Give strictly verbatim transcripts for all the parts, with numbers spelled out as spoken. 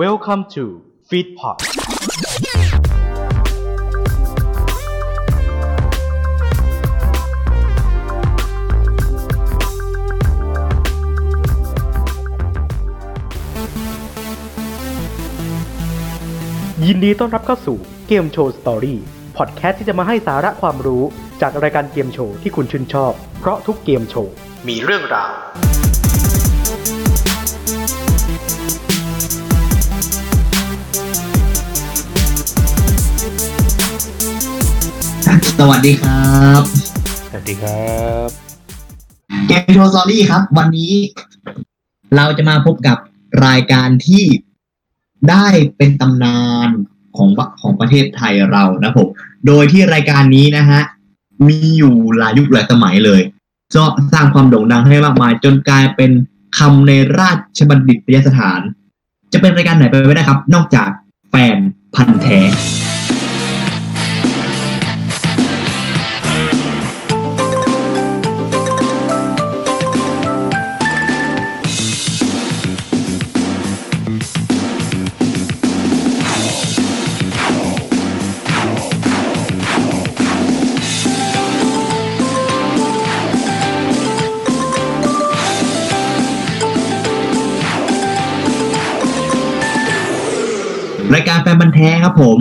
Welcome to Feedbox ยินดีต้อนรับเข้าสู่เกมโชว์สตอรี่พอดแคสต์ที่จะมาให้สาระความรู้จากรายการเกมโชว์ที่คุณชื่นชอบเพราะทุกเกมโชว์มีเรื่องราวสวัสดีครับสวัสดีครับเกมโชว์สตอรี่ครับวันนี้เราจะมาพบกับรายการที่ได้เป็นตำนานของของประเทศไทยเรานะผมโดยที่รายการนี้นะฮะมีอยู่หลายยุคหลายสมัยเลยจะสร้างความโด่งดังให้มากมายจนกลายเป็นคำในราชบัณฑิตยสถานจะเป็นรายการไหนไปไม่ได้ครับนอกจากแฟนพันธุ์แท้รายการแฟนพันธุ์แท้ครับผม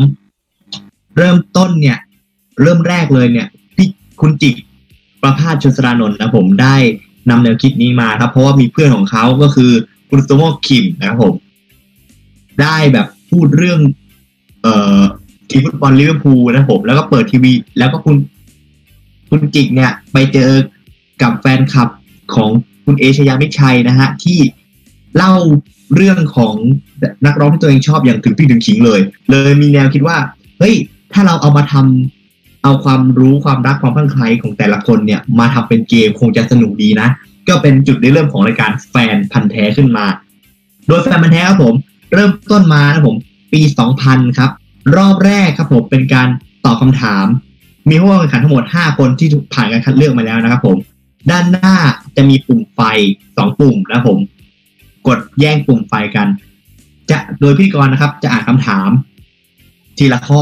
เริ่มต้นเนี่ยเริ่มแรกเลยเนี่ยพี่คุณจิกประภาสชลสรานนท์นะผมได้นำแนวคิดนี้มาครับเพราะว่ามีเพื่อนของเขาก็คือคุณโตโมคิมนะครับผมได้แบบพูดเรื่องเอ่อทีมฟุตบอลลิเวอร์พูลนะผมแล้วก็เปิดทีวีแล้วก็คุณคุณจิกเนี่ยไปเจอกับแฟนคลับของคุณเอชยามิชัยนะฮะที่เล่าเรื่องของนักร้องที่ตัวเองชอบอย่างถึงพี่ถึงขิงเลยเลยมีแนวคิดว่าเฮ้ยถ้าเราเอามาทำเอาความรู้ความรักความคลั่งไคล้ของแต่ละคนเนี่ยมาทำเป็นเกมคงจะสนุกดีนะก็เป็นจุดเริ่มของรายการแฟนพันธุ์แท้ขึ้นมาโดยแฟนพันธุ์แท้ครับผมเริ่มต้นมานะผมปีสองพันครับรอบแรกครับผมเป็นการตอบคำถามมีผู้แข่งขันทั้งหมดห้าคนที่ผ่านการคัดเลือกมาแล้วนะครับผมด้านหน้าจะมีปุ่มไฟสองปุ่มนะครับผมกดแย่งปุ่มไฟกันจะโดยพิธีกรนะครับจะอ่านคำถามทีละข้อ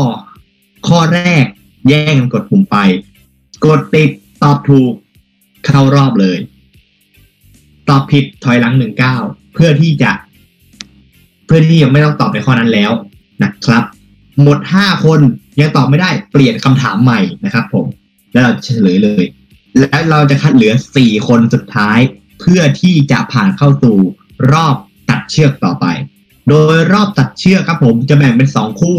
ข้อแรกแย่งกันกดปุ่มไฟกดติดตอบถูกเข้ารอบเลยตอบผิดถอยหลังหนึ่งเก้าเพื่อที่จะเพื่อที่ยังไม่ต้องตอบในข้อนั้นแล้วนะครับหมดห้าคนยังตอบไม่ได้เปลี่ยนคำถามใหม่นะครับผมแล้วเราจะเฉลยเลยแล้วเราจะคัดเหลือสี่คนสุดท้ายเพื่อที่จะผ่านเข้าสู่รอบตัดเชือกต่อไปโดยรอบตัดเชือกครับผมจะแบ่งเป็นสองคู่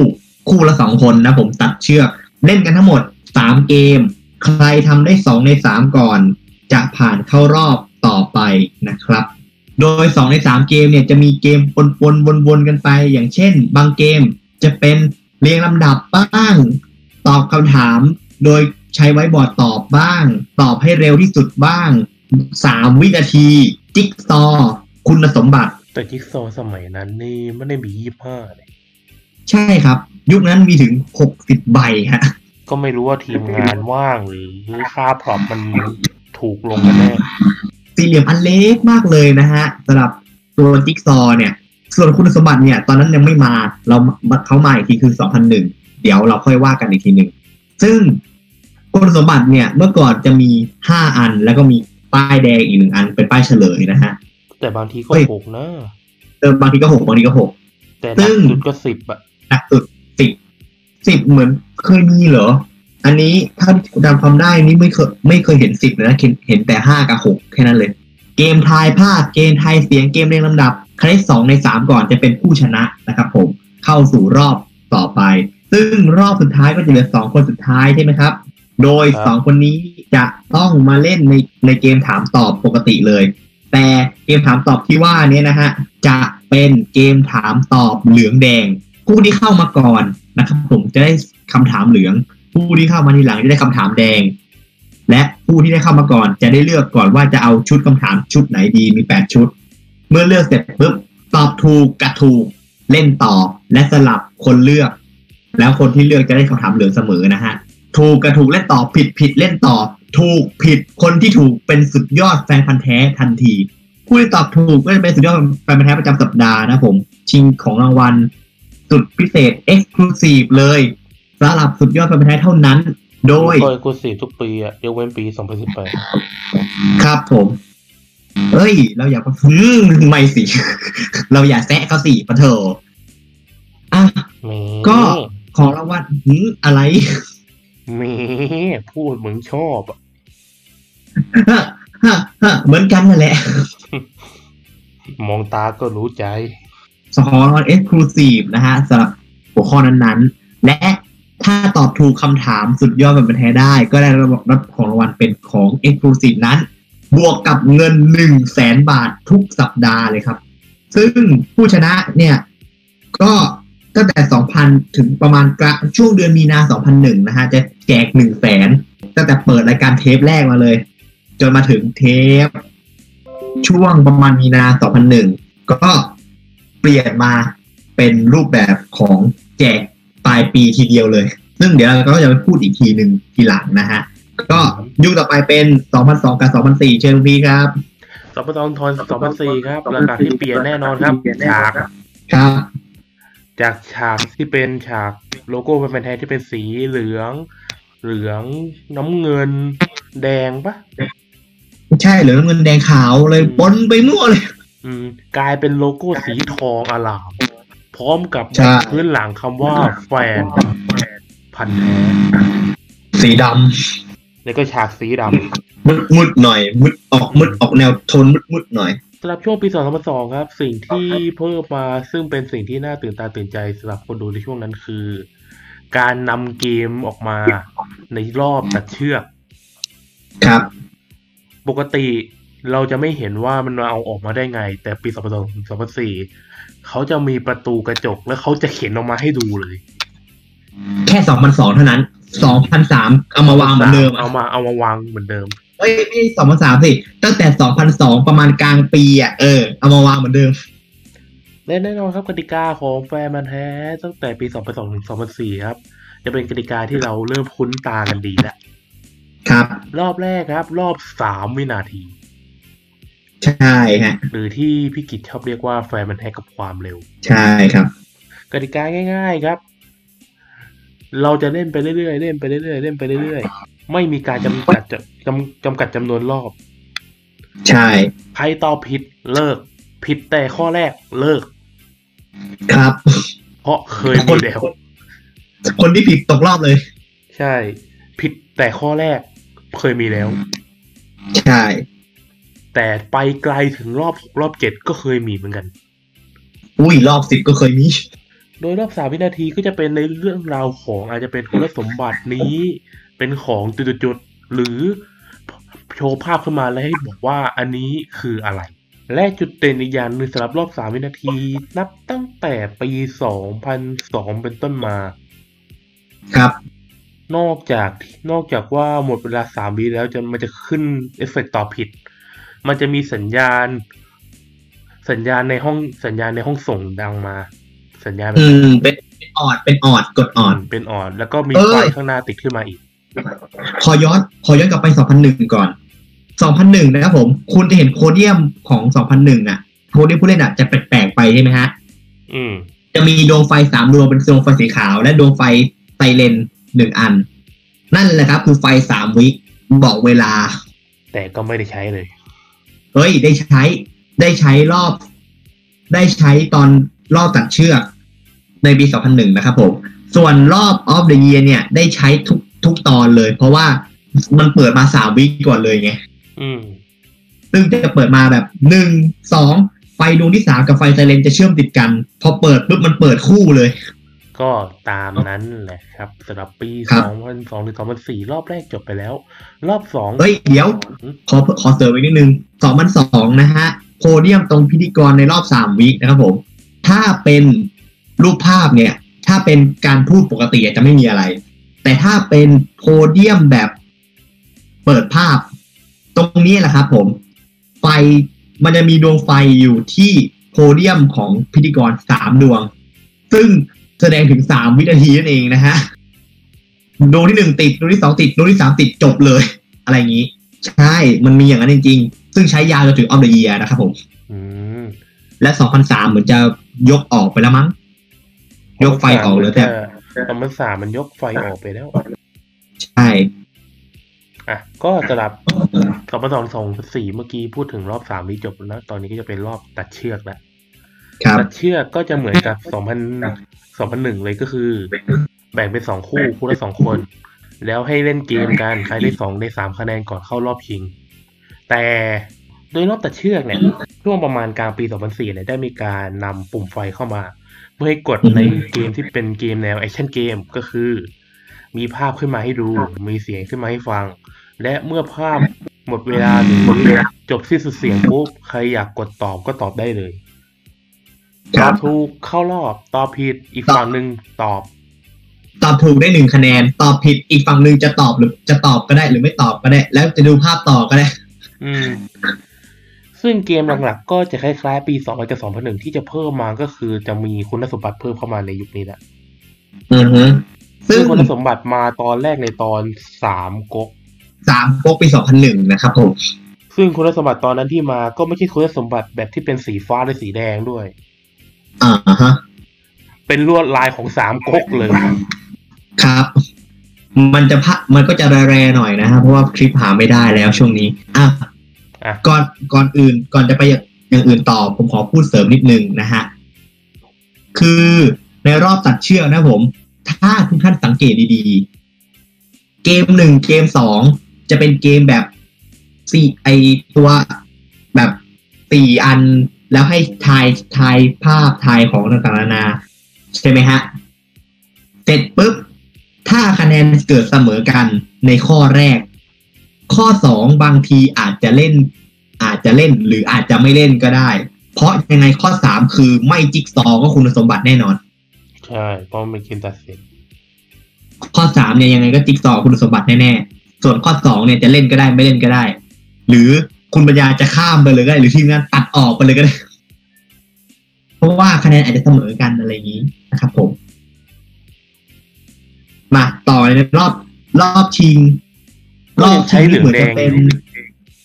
คู่ละสองคนนะผมตัดเชือกเล่นกันทั้งหมดสามเกมใครทำได้สองในสามก่อนจะผ่านเข้ารอบต่อไปนะครับโดยสองในสามเกมเนี่ยจะมีเกมปนๆวนๆกันไปอย่างเช่นบางเกมจะเป็นเรียงลำดับบ้างตอบคำถามโดยใช้ไว้บอร์ดตอบบ้างตอบให้เร็วที่สุดบ้างสามวินาทีจิ๊กซอคุณสมบัติแต่จิ๊กซอสมัยนั้นนี่ไม่ได้มียี่สิบห้าเลยใช่ครับยุคนั้นมีถึงหกสิบใบฮะก็ไม่รู้ว่าทีมงานว่างหรือค่าพร็อพมันถูกลงกันแน่สี่เหลี่ยมอันเล็กมากเลยนะฮะสำหรับตัวจิ๊กซอเนี่ยส่วนคุณสมบัติเนี่ยตอนนั้นยังไม่มาเราเขามาอีกทีคือสองพันหนึ่งเดี๋ยวเราค่อยว่ากันอีกทีนึงซึ่งคุณสมบัติเนี่ยเมื่อก่อนจะมีห้าอันแล้วก็มีป้ายแดงอีกหนึ่งอันเป็นป้ายเฉลยนะฮะแต่บางทีก็หกนะเออบางทีก็หกบางทีก็หกแต่หนักสุดก็สิบอ่ะหนักสุดสิบสิบเหมือนเคยมีเหรออันนี้ถ้าจำความได้นี่ไม่เคยไม่เคยเห็นสิบเลยนะเห็นแต่ห้ากับหกแค่นั้นเลยเกมทายภาพเกมทายเสียงเกมเรียงลำดับใครได้สองในสามก่อนจะเป็นผู้ชนะนะครับผมเข้าสู่รอบต่อไปซึ่งรอบสุดท้ายก็จะเหลือสองคนสุดท้ายใช่ไหมครับโดยสองคนนี้จะต้องมาเล่นในในเกมถามตอบปกติเลยแต่เกมถามตอบที่ว่านี้นะฮะจะเป็นเกมถามตอบเหลืองแดงผู้ที่เข้ามาก่อนนะครับผมจะได้คำถามเหลืองผู้ที่เข้ามาทีหลังจะได้คำถามแดงและผู้ที่ได้เข้ามาก่อนจะได้เลือกก่อนว่าจะเอาชุดคำถามชุดไหนดีมีแปดชุดเมื่อเลือกเสร็จปุ๊บตอบถูกกระถูกเล่นต่อและสลับคนเลือกแล้วคนที่เลือกจะได้คำถามเหลืองเสมอนะฮะถูกกระถูกเล่นต่อผิดผิดเล่นต่อถูกผิดคนที่ถูกเป็นสุดยอดแฟนพันธุ์แท้ทันที ผู้ที่ตอบถูกก็จะเป็นสุดยอดแฟนพันธุ์แท้ประจำสัปดาห์นะผมชิงของรางวัลสุดพิเศษ Exclusive เลยสำหรับสุดยอดแฟนพันธุ์แท้เท่านั้นโดย Exclusive ทุกปีอ่ะยกเว้นปีสองพันสิบแปดครับผมเอ้ยเราอยากมาฟื้นไม่สิเราอยากแซะเขาสิปะเถอะอ่ะก็ของรางวัลอะไรแม่พูดเหมือนชอบอ่ะเหมือนกันนั่นแหละมองตาก็รู้ใจสองรางวัล Exclusive นะฮะสำหรับหัวข้อนั้นๆและถ้าตอบถูกคำถามสุดยอดแบบเป็นแท้ได้ก็ได้รับของรางวัลเป็นของ Exclusive นั้นบวกกับเงิน หนึ่งแสน บาททุกสัปดาห์เลยครับซึ่งผู้ชนะเนี่ยก็ตั้งแต่ สองพัน ถึงประมาณกลางช่วงเดือนมีนาสองพันหนึ่งนะฮะจะแจก หนึ่งแสน ตั้งแต่เปิดรายการเทปแรกมาเลยจนมาถึงเทปช่วงประมาณมีนาสองพันหนึ่งก็เปลี่ยนมาเป็นรูปแบบของแจกปลายปีทีเดียวเลยซึ่งเดี๋ยวเราก็จะไปพูดอีกทีนึงทีหลังนะฮะก็ยุคต่อไปเป็นสองพันสองกับสองพันสี่เชิญพี่ครับสองพันสองทอนสองพันสี่ครับราคาที่เปลี่ยนแน่นอนครับฉากครับจากฉากที่เป็นฉากโลโก้แฟนแท้ที่เป็นสีเหลืองเหลืองน้ำเงินแดงปะใช่เหลืองน้ำเงินแดงขาวเลยปนไปมั่วเลยอืมกลายเป็นโลโก้สีทองอลามพร้อมกับพื้นหลังคำว่าแฟนพันแท้สีดำแล้วก็ฉากสีดำมืดมืดหน่อยมืดออกมืดออกแนวโทนมืดมืดหน่อยสำหรับช่วงปีสองพันสองครับสิ่งที่เพิ่มมาซึ่งเป็นสิ่งที่น่าตื่นตาตื่นใจสำหรับคนดูในช่วงนั้นคือการนำเกมออกมาในรอบตัดเชือกครับปกติเราจะไม่เห็นว่ามันเอาออกมาได้ไงแต่ปีสองพันสอง สองพันสี่เขาจะมีประตูกระจกแล้วเขาจะเขียนออกมาให้ดูเลยแค่สองพันสองเท่านั้นสองพันสามเอามาวางเหมือนเดิมเอามาเอามาวางเหมือนเดิมเอ้ยไม่สองพันสามสิตั้งแต่สองพันสองประมาณกลางปีอ่ะเออเอามาวางเหมือนเดิมและแน่นอนครับกติกาของแฟนมันแท้ตั้งแต่ปีสองพันสองถึงสองพันสี่ครับจะเป็นกติกาที่เราเริ่มคุ้นตากันดีแล้วครับรอบแรกครับรอบสามวินาทีใช่ฮะหรือที่พี่กิจชอบเรียกว่าแฟนมันแท้กับความเร็วใช่ครับกติกาง่ายๆครับเราจะเล่นไปเรื่อยๆเล่นไปเรื่อยๆเล่นไปเรื่อยๆไม่มีการจำกัดจำจำกัดจำนวนรอบใช่ใครตอบผิดเลิกผิดแต่ข้อแรกเลิกครับเพราะเคยมีแล้วคนที่ผิดตกรอบเลยใช่ผิดแต่ข้อแรกเคยมีแล้วใช่แต่ไปไกลถึงรอบรอบเจ็ดก็เคยมีเหมือนกันอุ้ยรอบสิบก็เคยมีโดยรอบสามวินาทีก็จะเป็นในเรื่องราวของอาจจะเป็นคุณสมบัตินี้เป็นของจุดๆหรือโชว์ภาพขึ้นมาแล้วให้บอกว่าอันนี้คืออะไรและจุดเด่นอีกอย่างนึงสำหรับรอบสามวินาทีนับตั้งแต่ปีสองพันสองเป็นต้นมาครับนอกจากนอกจากว่าหมดเวลาสามวิแล้วจะมันจะขึ้นเอฟเฟคตอบผิดมันจะมีสัญญาณสัญญาณในห้องสัญญาณในห้องส่งดังมาสัญญาณอืมเป็นออดเป็นออดกดออดเป็นออดแล้วก็มีไฟข้างหน้าติดขึ้นมาอีกขอย้อนขอย้อนกลับไปสองพันหนึ่งก่อนสองพันหนึ่งนะครับผมคุณจะเห็นโคเดียมของสองพันหนึ่งน่ะโคเดียมผู้เล่นน่ะจะแปลกๆไปใช่มั้ยฮะอืมจะมีดวงไฟสามดวงเป็นดวงไฟสีขาวและดวงไฟไซเรนหนึ่งอันนั่นแหละครับคือไฟสามวิบอกเวลาแต่ก็ไม่ได้ใช้เลยเฮ้ยได้ใช้ได้ใช้รอบได้ใช้ตอนรอบตัดเชือกในปีสองพันหนึ่งนะครับผมส่วนรอบ Off the Year เนี่ยได้ใช้ทุกทุกตอนเลยเพราะว่ามันเปิดมาสามวิก่อนเลยไงอืมซึ่งจะเปิดมาแบบหนึ่ง สองไฟดวงที่สามกับไฟไซเรนจะเชื่อมติดกันพอเปิดปุ๊บมันเปิดคู่เลยก็ตามนั้นแหละครับสำหรับปีสองพันสองถึงสองพันสี่รอบแรกจบไปแล้วรอบสองเฮ้ยเดี๋ยวขอขอเสริมอีกนิดนึงสองพันสองนะฮะโพเดียมตรงพิธีกรในรอบสามวินะครับผมถ้าเป็นรูปภาพเนี่ยถ้าเป็นการพูดปกติจะไม่มีอะไรแต่ถ้าเป็นโพเดียมแบบเปิดภาพตรงนี้แหละครับผมไฟมันจะมีดวงไฟอยู่ที่โพเดียมของพิธีกรสามดวงซึ่งแสดงถึงสามวินาทีนั่นเองนะฮะดวงที่หนึ่งติดดวงที่สองติดดวงที่สามติดจบเลยอะไรอย่างนี้ใช่มันมีอย่างนั้นจริง ซึ่งใช้ยาวจนถึง Off the Year นะครับผมและสองพันสามเหมือนจะยกออกไปแล้วมั้งยกไฟออกแล้วแต่สองพันสามมันยกไฟออกไปแล้วใช่อ่ะก็สลับสองพันสองถึงสองพันสี่เมื่อกี้พูดถึงรอบสามนี้จบแล้วตอนนี้ก็จะเป็นรอบตัดเชือกแล้วตัดเชือกก็จะเหมือนกับสองพันหนึ่งเลยก็คือแบ่งเป็นสองคู่คู่ละสองคนแล้วให้เล่นเกมกันใครได้สองได้สามคะแนนก่อนเข้ารอบชิงแต่โดยรอบตัดเชือกเนี่ยช่วงประมาณกลางปีสองพันสี่เนี่ยได้มีการนำปุ่มไฟเข้ามาเพื่อให้กดในเกมที่เป็นเกมแนวแอคชั่นเกมก็คือมีภาพขึ้นมาให้ดูมีเสียงขึ้นมาให้ฟังและเมื่อภาพหมดเวลาหรือจบที่สุดเสียงปุ๊บใครอยากกดตอบก็ตอบได้เลยตอบถูกเข้ารอบตอบผิดอีกฝั่งนึงตอบตอบถูกได้หนึ่งคะแนนตอบผิดอีกฝั่งนึงจะตอบหรือจะตอบก็ได้หรือไม่ตอบก็ได้แล้วจะดูภาพต่อก็ได้อืมซึ่งเกมหลักๆก็จะคล้ายๆปีสองพันกับสองพันหนึ่งที่จะเพิ่มมาก็คือจะมีคุณสมบัติเพิ่มเข้ามาในยุคนี้แหละอือฮึซึ่งคุณสมบัติมาตอนแรกในตอนสามก๊กสามก๊กปีสองพันหนึ่งนะครับผมซึ่งคุณสมบัติตอนนั้นที่มาก็ไม่ใช่คุณสมบัติแบบที่เป็นสีฟ้าหรือสีแดงด้วยอ่าฮะเป็นลวดลายของสามก๊กเลยครับมันจะพะมันก็จะแรงๆหน่อยนะครับเพราะว่าคลิปหาไม่ได้แล้วช่วงนี้อ่ะก่อนก่อนอื่นก่อนจะไปอย่างอื่นต่อผมขอพูดเสริมนิดนึงนะฮะคือในรอบตัดเชือกนะผมถ้าทุกท่านสังเกตดีๆเกมหนึ่งเกมสองจะเป็นเกมแบบสี่ไอตัวแบบสี่อันแล้วให้ทายทายภาพทายของต่างๆนานาใช่ไหมฮะเสร็จปุ๊บถ้าคะแนนเกิดเสมอกันในข้อแรกข้อสองบางทีอาจจะเล่นอาจจะเล่นหรืออาจจะไม่เล่นก็ได้เพราะยังไงข้อสามคือไม่จิ๊กซอว์ก็คุณสมบัติแน่นอนใช่เพราะมันเกมตัดสินข้อสามเนี่ยยังไงก็จิ๊กซอว์คุณสมบัติแน่ๆส่วนข้อสองเนี่ยจะเล่นก็ได้ไม่เล่นก็ได้หรือคุณปัญญาจะข้ามไปเลยก็ได้หรือทีมงานตัดออกไปเลยก็ได้เพราะว่าคะแนนอาจจะเสมอกันอะไรอย่างนี้นะครับผมมาต่อในรอบรอบชิงรอบใช้เหลืองแดง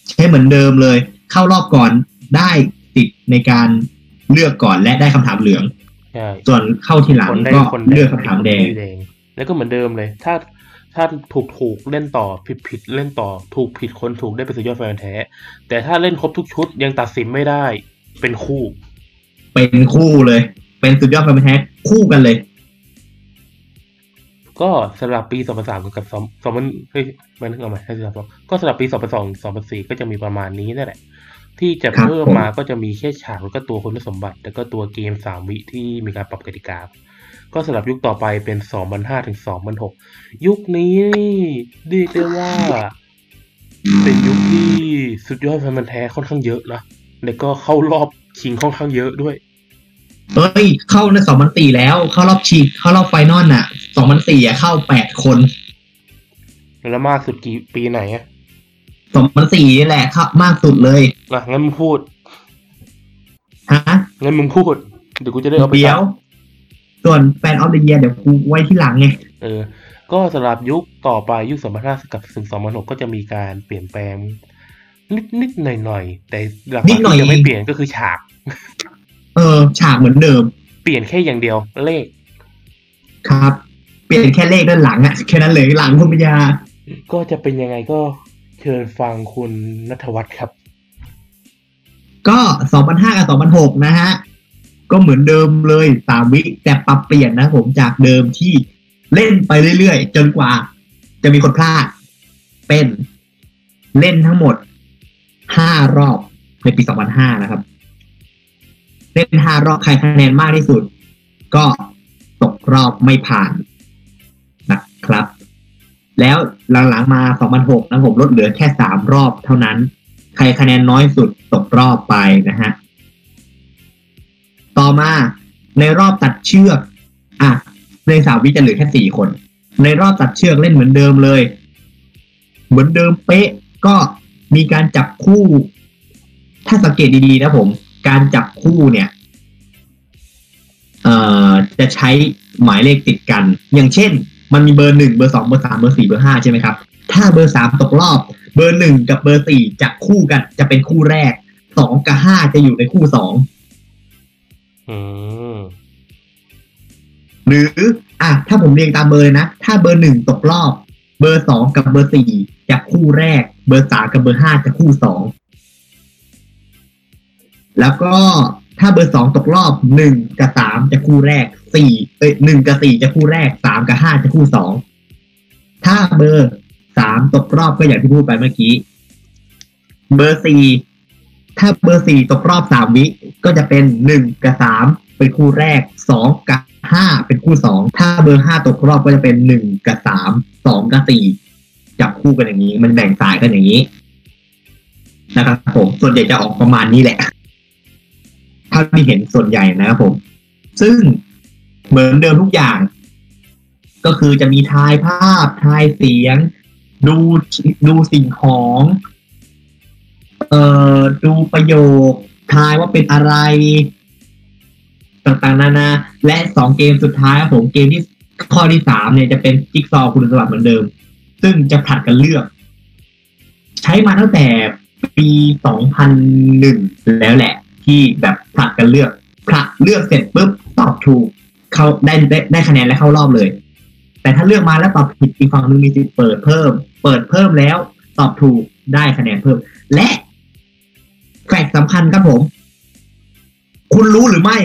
ใช้เหมือนเดิมเลยเข้ารอบก่อนได้ติดในการเลือกก่อนและได้คำถามเหลืองส่วนเข้าทีหลังก็เลือกคำถามแดงแล้วก็เหมือนเดิมเลยถ้าถ้าถูกถูกเล่นต่อผิดผิดเล่นต่อถูกผิดคนถูกได้เป็นสุดยอดแฟนแท้แต่ถ้าเล่นครบทุกชุดยังตัดสินไม่ได้เป็นคู่เป็นคู่เลยเป็นสุดยอดแฟนแท้คู่กันเลยก็สำหรับปีสองพันสามกับสองพันสองเฮ้ยมันนึกออกมั้ยสองพันสองก็สำหรับปีสองพันสอง สองพันสี่ก็จะมีประมาณนี้นั่นแหละที่จะเพิ่มมาก็จะมีแค่ฉากแล้วก็ตัวคุณสมบัติแล้วก็ตัวเกมสามวิที่มีการปรับกติกาก็สำหรับยุคต่อไปเป็น สองพันห้า ถึง สองพันหก ยุคนี้เรียกได้ว่าเป็นยุคที่สุดยอดแฟนมันแท้ค่อนข้างเยอะนะแล้วก็เข้ารอบชิงค่อนข้างเยอะด้วยเอ้ยเข้าในสองพันสี่แล้วเข้ารอบชิงเข้ารอบไฟนอลน่ะสองพันสี่อ่ะเข้าแปดคนแล้วมากสุดกี่ปีไหนอ่ะสองพันสี่นี่แหละครับมากสุดเลยอ่ะงั้นมึงพูดฮะงั้นมึงพูดเดี๋ยวกูจะได้เอาไปเดี๋ยวส่วนแฟนออฟเดอะเยียร์เดี๋ยวกูไว้ที่หลังไงเออก็สำหรับยุคต่อไปยุคสองพันห้ากับถึงสองพันหกก็จะมีการเปลี่ยนแปลงนิดๆหน่อยๆแต่หลักๆจะไม่เปลี่ยนก็คือฉากเออฉากเหมือนเดิมเปลี่ยนแค่อย่างเดียวเลขครับเปลี่ยนแค่เลขด้านหลังอ่ะแค่นั้นเลยหลังคุณปัญญาก็จะเป็นยังไงก็เชิญฟังคุณณัฐวัฒน์ครับก็สองพันห้ากับสองพันหกนะฮะก็เหมือนเดิมเลยสามวิแต่ปรับเปลี่ยนนะผมจากเดิมที่เล่นไปเรื่อยๆจนกว่าจะมีคนพลาดเป็นเล่นทั้งหมดห้ารอบในปีสองพันห้านะครับเล่นห้ารอบใครคะแนนมากที่สุดก็ตกรอบไม่ผ่านนะครับแล้วหลังๆมาสองพันหกนะผมลดเหลือแค่สามรอบเท่านั้นใครคะแนนน้อยสุดตกรอบไปนะฮะต่อมาในรอบตัดเชือกอ่ะในสามวิจะเหลือแค่สี่คนในรอบตัดเชือกเล่นเหมือนเดิมเลยเหมือนเดิมเป๊ะก็มีการจับคู่ถ้าสังเกตดีๆนะผมการจับคู่เนี่ยเอ่อจะใช้หมายเลขติดกันอย่างเช่นมันมีเบอร์หนึ่งเบอร์สองเบอร์สามเบอร์สี่เบอร์ห้าใช่ไหมครับถ้าเบอร์สามตกรอบ เบอร์หนึ่งกับเบอร์สี่จับคู่กันจะเป็นคู่แรกสองกับห้าจะอยู่ในคู่สองอืมหรืออ่ะถ้าผมเรียงตามเบอร์นะถ้าเบอร์หนึ่งตกรอบเบอร์สองกับเบอร์สี่จับคู่แรกเบอร์สามกับเบอร์ห้าจับคู่สองแล้วก็ถ้าเบอร์สองตกรอบหนึ่งกับสามจับคู่แรกสี่เอ้ยหนึ่งกับสี่จับคู่แรกสามกับห้าจับคู่สองถ้าเบอร์สามตกรอบก็อย่างที่พูดไปเมื่อกี้เบอร์สี่ถ้าเบอร์สี่ตกรอบสามวิก็จะเป็นหนึ่งกับสามเป็นคู่แรกสองกับห้าเป็นคู่สองถ้าเบอร์ห้าตกรอบก็จะเป็นหนึ่งกับสาม สองกับสี่จับคู่กันอย่างนี้มันแบ่งสายกันอย่างนี้นะครับผมส่วนใหญ่จะออกประมาณนี้แหละถ้าที่เห็นส่วนใหญ่นะครับผมซึ่งเหมือนเดิมทุกอย่างก็คือจะมีทายภาพทายเสียงดูดูสิ่งของเอ่อดูประโยคทายว่าเป็นอะไรต่างๆนานาและสองเกมสุดท้ายครับผมเกมที่ข้อที่สามเนี่ยจะเป็นจิ๊กซอว์คุณสมบัติเหมือนเดิมซึ่งจะผลัดกันเลือกใช้มาตั้งแต่ปีสองพันหนึ่งแล้วแหละที่แบบผลัดกันเลือกผลัดเลือกเสร็จปุ๊บตอบถูกเขาได้ได้ได้คะแนนและเข้ารอบเลยแต่ถ้าเลือกมาแล้วตอบผิดอีกฝั่งนึงมีสิทธิ์เปิดเพิ่มเปิดเพิ่มแล้วตอบถูกได้คะแนนเพิ่มและแฟกต์สำคัญครับผมคุณรู้หรือไม่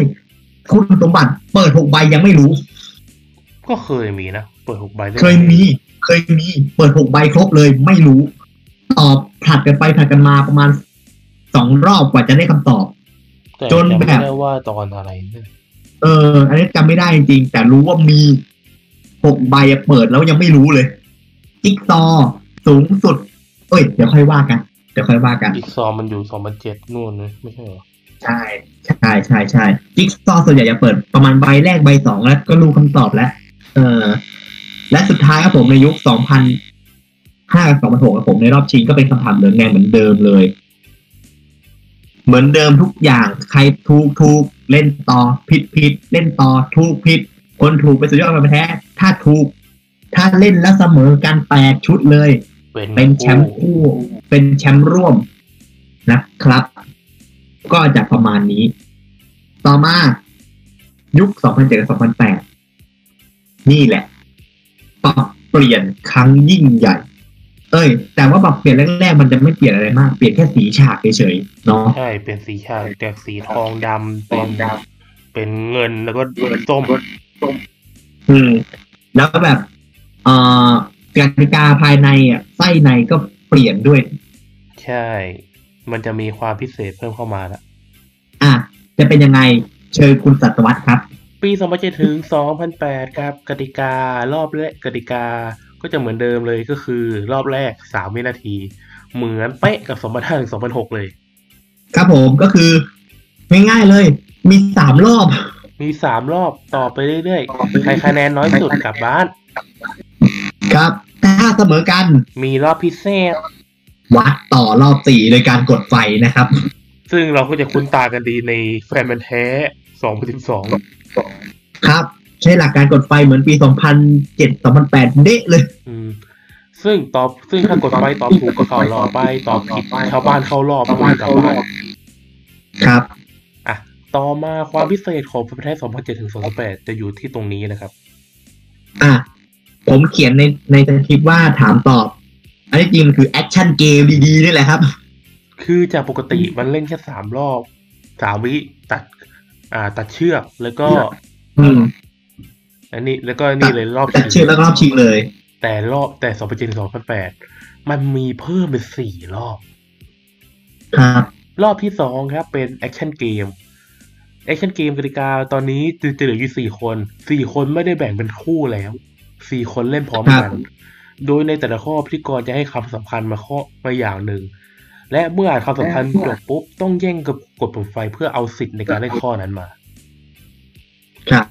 คุณสมบัติเปิดหกใบยังไม่รู้ก็เคยมีนะเปิดหกใบเคยมีเคยมีเปิดหกใบครบเลยไม่รู้ตอบผลัดกันไปผลัดกันมาประมาณสองรอบกว่าจะได้คำตอบจนแบบว่าตอนอะไรเนี่ยเอออันนี้จำไม่ได้จริงๆแต่รู้ว่ามีหกใบเปิดแล้วยังไม่รู้เลยจิ๊กซอสูงสุดเอ้ยเดี๋ยวค่อยว่ากันเดี๋ยวค่อยว่ากันจิ๊กซอมันอยู่สองพันเจ็ดนู่นนะไม่ใช่เหรอใช่ใช่ใช่ใช่จิ๊กซอส่วนใหญ่จะเปิดประมาณใบแรกใบสองแล้วก็รู้คำตอบแล้วเออและสุดท้ายครับผมในยุคสองพันห้ากับสองพันหกครับผมในรอบชิงก็เป็นคำถามเหลืองแดงเหมือนเดิมเลยเหมือนเดิมทุกอย่างใครถูกถูกเล่นต่อผิดผิดเล่นต่อถูกผิดคนถูกเป็นสุดยอดมาแท้ถ้าถูกถ้าเล่นแล้วเสมอกันแปดชุดเลยเป็นแชมป์คู่เป็นแชมป์ร่วมนะครับก็จะประมาณนี้ต่อมายุค สองพันเจ็ดถึงสองพันแปด นี่แหละปรับเปลี่ยนครั้งยิ่งใหญ่เอ้ยแต่ว่าปรับเปลี่ยนแรกๆมันจะไม่เปลี่ยนอะไรมากเปลี่ยนแค่สีฉากเฉยๆเนาะใช่เปลี่ยนสีฉากจากสีทองดำเป็นเป็นเงินแล้วก็ส้มอืมแล้วก็แบบเอ่อกติกาภายในอ่ะไส้ในก็เปลี่ยนด้วยใช่มันจะมีความพิเศษเพิ่มเข้ามาละอ่ะจะเป็นยังไงเชิญคุณสัตวัฒน์ครับปีสองพันเจ็ดถึง สองพันแปดครับกติการอบแรกกติกาก็จะเหมือนเดิมเลยก็คือรอบแรกสามวินาทีเหมือนเป๊ะกับ สองพันห้าถึง สองพันหกเลยครับผมก็คือง่ายๆเลยมีสามรอบมีสามรอบต่อไปเรื่อยๆใครคะแนนน้อยสุดกลับบ้านครับถ้าเสมอกันมีรอบพิเศษวัดต่อรอบสี่โดยการกดไฟนะครับซึ่งเราก็จะคุ้นตากันดีในแฟนมันแท้สองพันสิบสองครับใช้หลักการกดไฟเหมือนปีสองพันเจ็ด สองพันแปดเด๊ะเลยอืมซึ่งตอบซึ่งถ้ากดไฟตอบถูกก็เข้ารอบไปตอบผิดชาวบ้านเข้ารอบบ้านเข้ารอบครับอ่ะต่อมาความพิเศษของแฟนมันแท้สองพันเจ็ดถึงสองพันแปดจะอยู่ที่ตรงนี้นะครับอ่ะผมเขียนในในคลิปว่าถามตอบอันนี้จริงคือแอคชั่นเกมดีๆนี่แหละครับคือจากปกติมันเล่นแค่สามรอบสามวิตัดอ่าตัดเชือกแล้วก็อืมอันนี้แล้วก็นี่เลยรอบตัดเชือกแล้วรอบชิงเลยแต่รอบแต่ สองพันเจ็ดถึงสองพันแปด มันมีเพิ่มเป็นสี่รอบครับรอบที่สองครับเป็นแอคชั่นเกมแอคชั่นเกมกติกาตอนนี้จะเหลืออยู่สี่คนสี่คนไม่ได้แบ่งเป็นคู่แล้วสี่คนเล่นพร้อมกันโดยในแต่ละข้อพิธีกรจะให้คำสำคัญมาข้อมาอย่างหนึ่งและเมื่ออ่านคำสำคัญจบปุ๊บต้องแย่งกับกดปุ่มไฟเพื่อเอาสิทธิ์ในการเล่นข้อนั้นมาครับ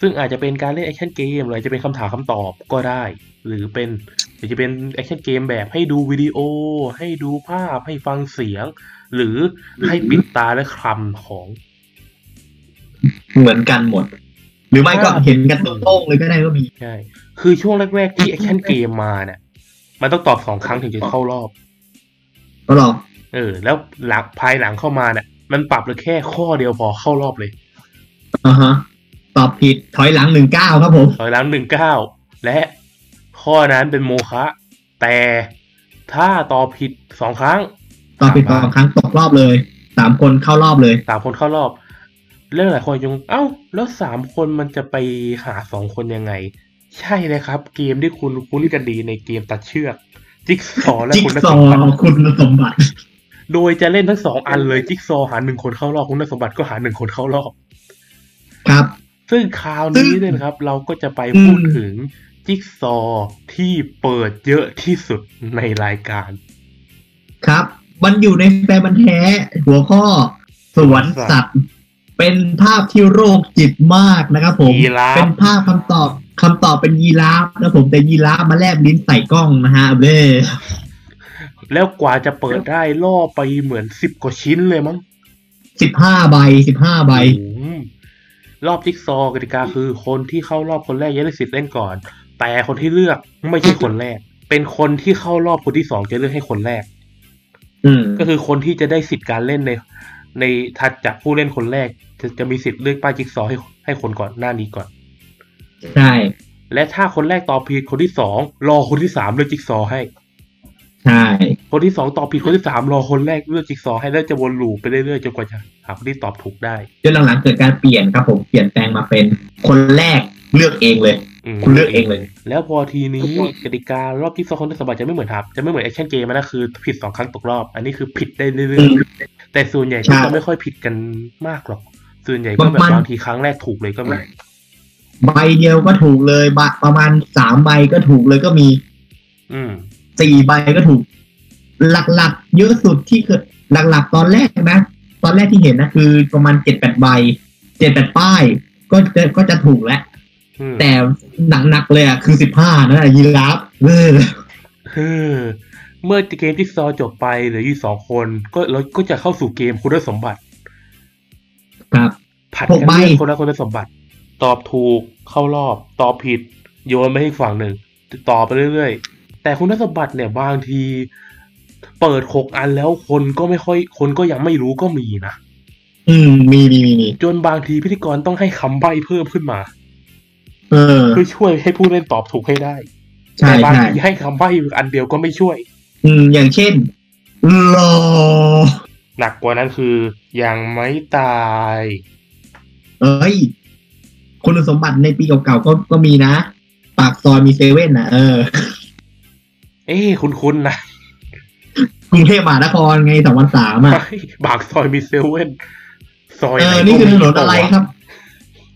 ซึ่งอาจจะเป็นการเล่นแอคชั่นเกมหรือจะเป็นคำถามคำตอบก็ได้หรือเป็นหรือจะเป็นแอคชั่นเกมแบบให้ดูวิดีโอให้ดูภาพให้ฟังเสียงหรือให้ปิดตาและคลำของเหมือนกันหมดหรือไม่ก็เห็นกันตรงๆเลยก็ได้ก็มีใช่คือช่วงแรกๆที่แอคชั่นเกมมาเนี่ยมันต้องตอบสองครั้งถึงจะเข้ารอบ ก็หรอเออแล้วหลังภายหลังเข้ามาเนี่ยมันปรับเลยแค่ข้อเดียวพอเข้ารอบเลยอ่าฮะตอบผิดถอยหลังสิบเก้าครับผมถอยหลังสิบเก้าและข้อนั้นเป็นโมฆะแต่ถ้าตอบผิดสองครั้งตอบผิดสองครั้งตกรอบเลยสามคนเข้ารอบเลยสามคนเข้ารอบเรื่องหลายคนยังเอ้าแล้วสามคนมันจะไปหาสองคนยังไงใช่เลยครับเกมที่คุณคุ้นกันดีในเกมตัดเชือกจิ๊กซอและคุณสมบัติคุณสมบัติโดยจะเล่นทั้งสองอันเลยจิ๊กซอหาหนึ่งคนเข้ารอบคุณสมบัติก็หาหนึ่งคนเข้ารอบครับซึ่งคราวนี้เนี่ยครับเราก็จะไปพูดถึงจิ๊กซอที่เปิดเยอะที่สุดในรายการครับมันอยู่ในแฟมันแท้หัวข้อสวนสัตว์เป็นภาพที่โรคจิตมากนะครับผมเป็นภาพคำตอบคำตอบเป็นยีราฟนะผมแต่ยีราฟมาแลบลิ้นใส่กล้องนะฮะเบ้แล้วกว่าจะเปิดได้ล่อไปเหมือนสิบกว่าชิ้นเลยมั้งสิบห้าใบสิบห้าใบรอบจิ๊กซอว์กติกาคือคนที่เข้ารอบคนแรกยังได้สิทธิ์เล่นก่อนแต่คนที่เลือกไม่ใช่คนแรกเป็นคนที่เข้ารอบคนที่สองจะเลือกให้คนแรกก็คือคนที่จะได้สิทธิ์การเล่นในในถัดจากผู้เล่นคนแรกจะจะมีสิทธิ์เลือกป้ายจิ๊กซอว์ให้ให้คนก่อนหน้านี้ก่อนใช่และถ้าคนแรกตอบผิดคนที่สองรอคนที่สามเลือกจิ๊กซอว์ให้ใช่คนที่สองตอบผิดคนที่สามรอคนแรกเลือกจิ๊กซอว์ให้แล้วจะวนลูปไปเรื่อยๆจนกว่าจะหาคนที่ตอบถูกได้จนหลังๆเกิดการเปลี่ยนครับผมเปลี่ยนแปลงมาเป็นคนแรกเลือกเองเลยคุณเลือกเองเลยแล้วพอทีนี้กติการอบจิ๊กซอว์คนที่สามจะไม่เหมือนครับจะไม่เหมือนแอคชั่นเกมนะคือผิดสองครั้งตกรอบอันนี้คือผิดได้เรื่อยๆแต่ส่วนใหญ่ก็ไม่ค่อยผิดกันมากหรอกส่วนใหญ่ก็แบบบางทีครั้งแรกถูกเลยก็มีใบเดียวก็ถูกเลยประมาณสามใบก็ถูกเลยก็มีอืมสี่ใบก็ถูกหลักๆเยอะสุดที่คือหลักๆตอนแรกนะตอนแรกที่เห็นนะคือประมาณ เจ็ดแปด ใบ เจ็ดแปด ป้ายก็จะก็จะถูกแล้วแต่หนักๆเลยอ่ะคือสิบห้านั่นแหละยีราฟเว้ยเมื่อเกมจิ๊กซอว์จบไปเหลืออยู่สองคนก็เราก็จะเข้าสู่เกมคุณสมบัติครับผัดกันเรื่องคนละคุณสมบัติตอบถูกเข้ารอบตอบผิดโยนไปให้ฝั่งหนึ่งต่อไปเรื่อยๆแต่คุณสมบัติเนี่ยบางทีเปิดหกอันแล้วคนก็ไม่ค่อยคนก็ยังไม่รู้ก็มีนะอืมมีๆๆจนบางทีพิธีกรต้องให้คำใบ้เพิ่มขึ้นมาเออคือช่วยให้ผู้เล่นตอบถูกให้ได้แต่บางทีให้คำใบ้อันเดียวก็ไม่ช่วยอืมอย่างเช่นรอหนักกว่านั้นคือยังไม่ตายเอ้ยคุณสมบัติในปีเก่าๆก็ก็มีนะปากซอยมีเซเว่นนะเออเอ้คุ้นๆนะกรุงเทพมหานครไงสองวันสามอ่ะปากซอยมีเซเว่นซอยเออนี่คือถนนอะไรครับ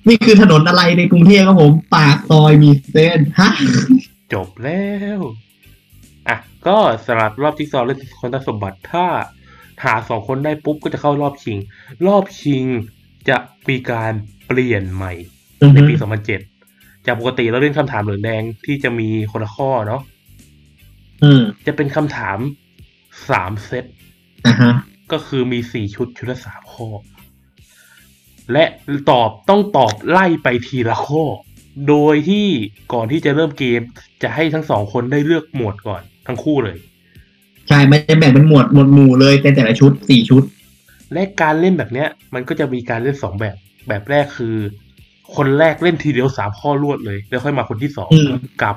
นี่คือถนนอะไรในกรุงเทพครับผมปากซอยมีเซเว่นฮะจบแล้วอ่ะก็สลับรอบที่สองเรื่องคนสมบัติถ้าหาสองคนได้ปุ๊บก็จะเข้ารอบชิงรอบชิงจะมีการเปลี่ยนใหม่ในปีสองพันเจ็ดจากปกติเราเล่นคำถามเหลืองแดงที่จะมีคนละข้อเนาะจะเป็นคำถามสามเซตก็คือมีสี่ชุดชุดละสามข้อและตอบต้องตอบไล่ไปทีละข้อโดยที่ก่อนที่จะเริ่มเกมจะให้ทั้งสองคนได้เลือกหมวดก่อนทั้งคู่เลยใช่มันจะแบ่งเป็นหมวดหมวดหมู่เลยเป็นแต่ละชุดสี่ชุดและการเล่นแบบเนี้ยมันก็จะมีการเล่นสองแบบแบบแรกคือคนแรกเล่นทีเดียวสามข้อรวดเลยแล้วค่อยมาคนที่สองกับ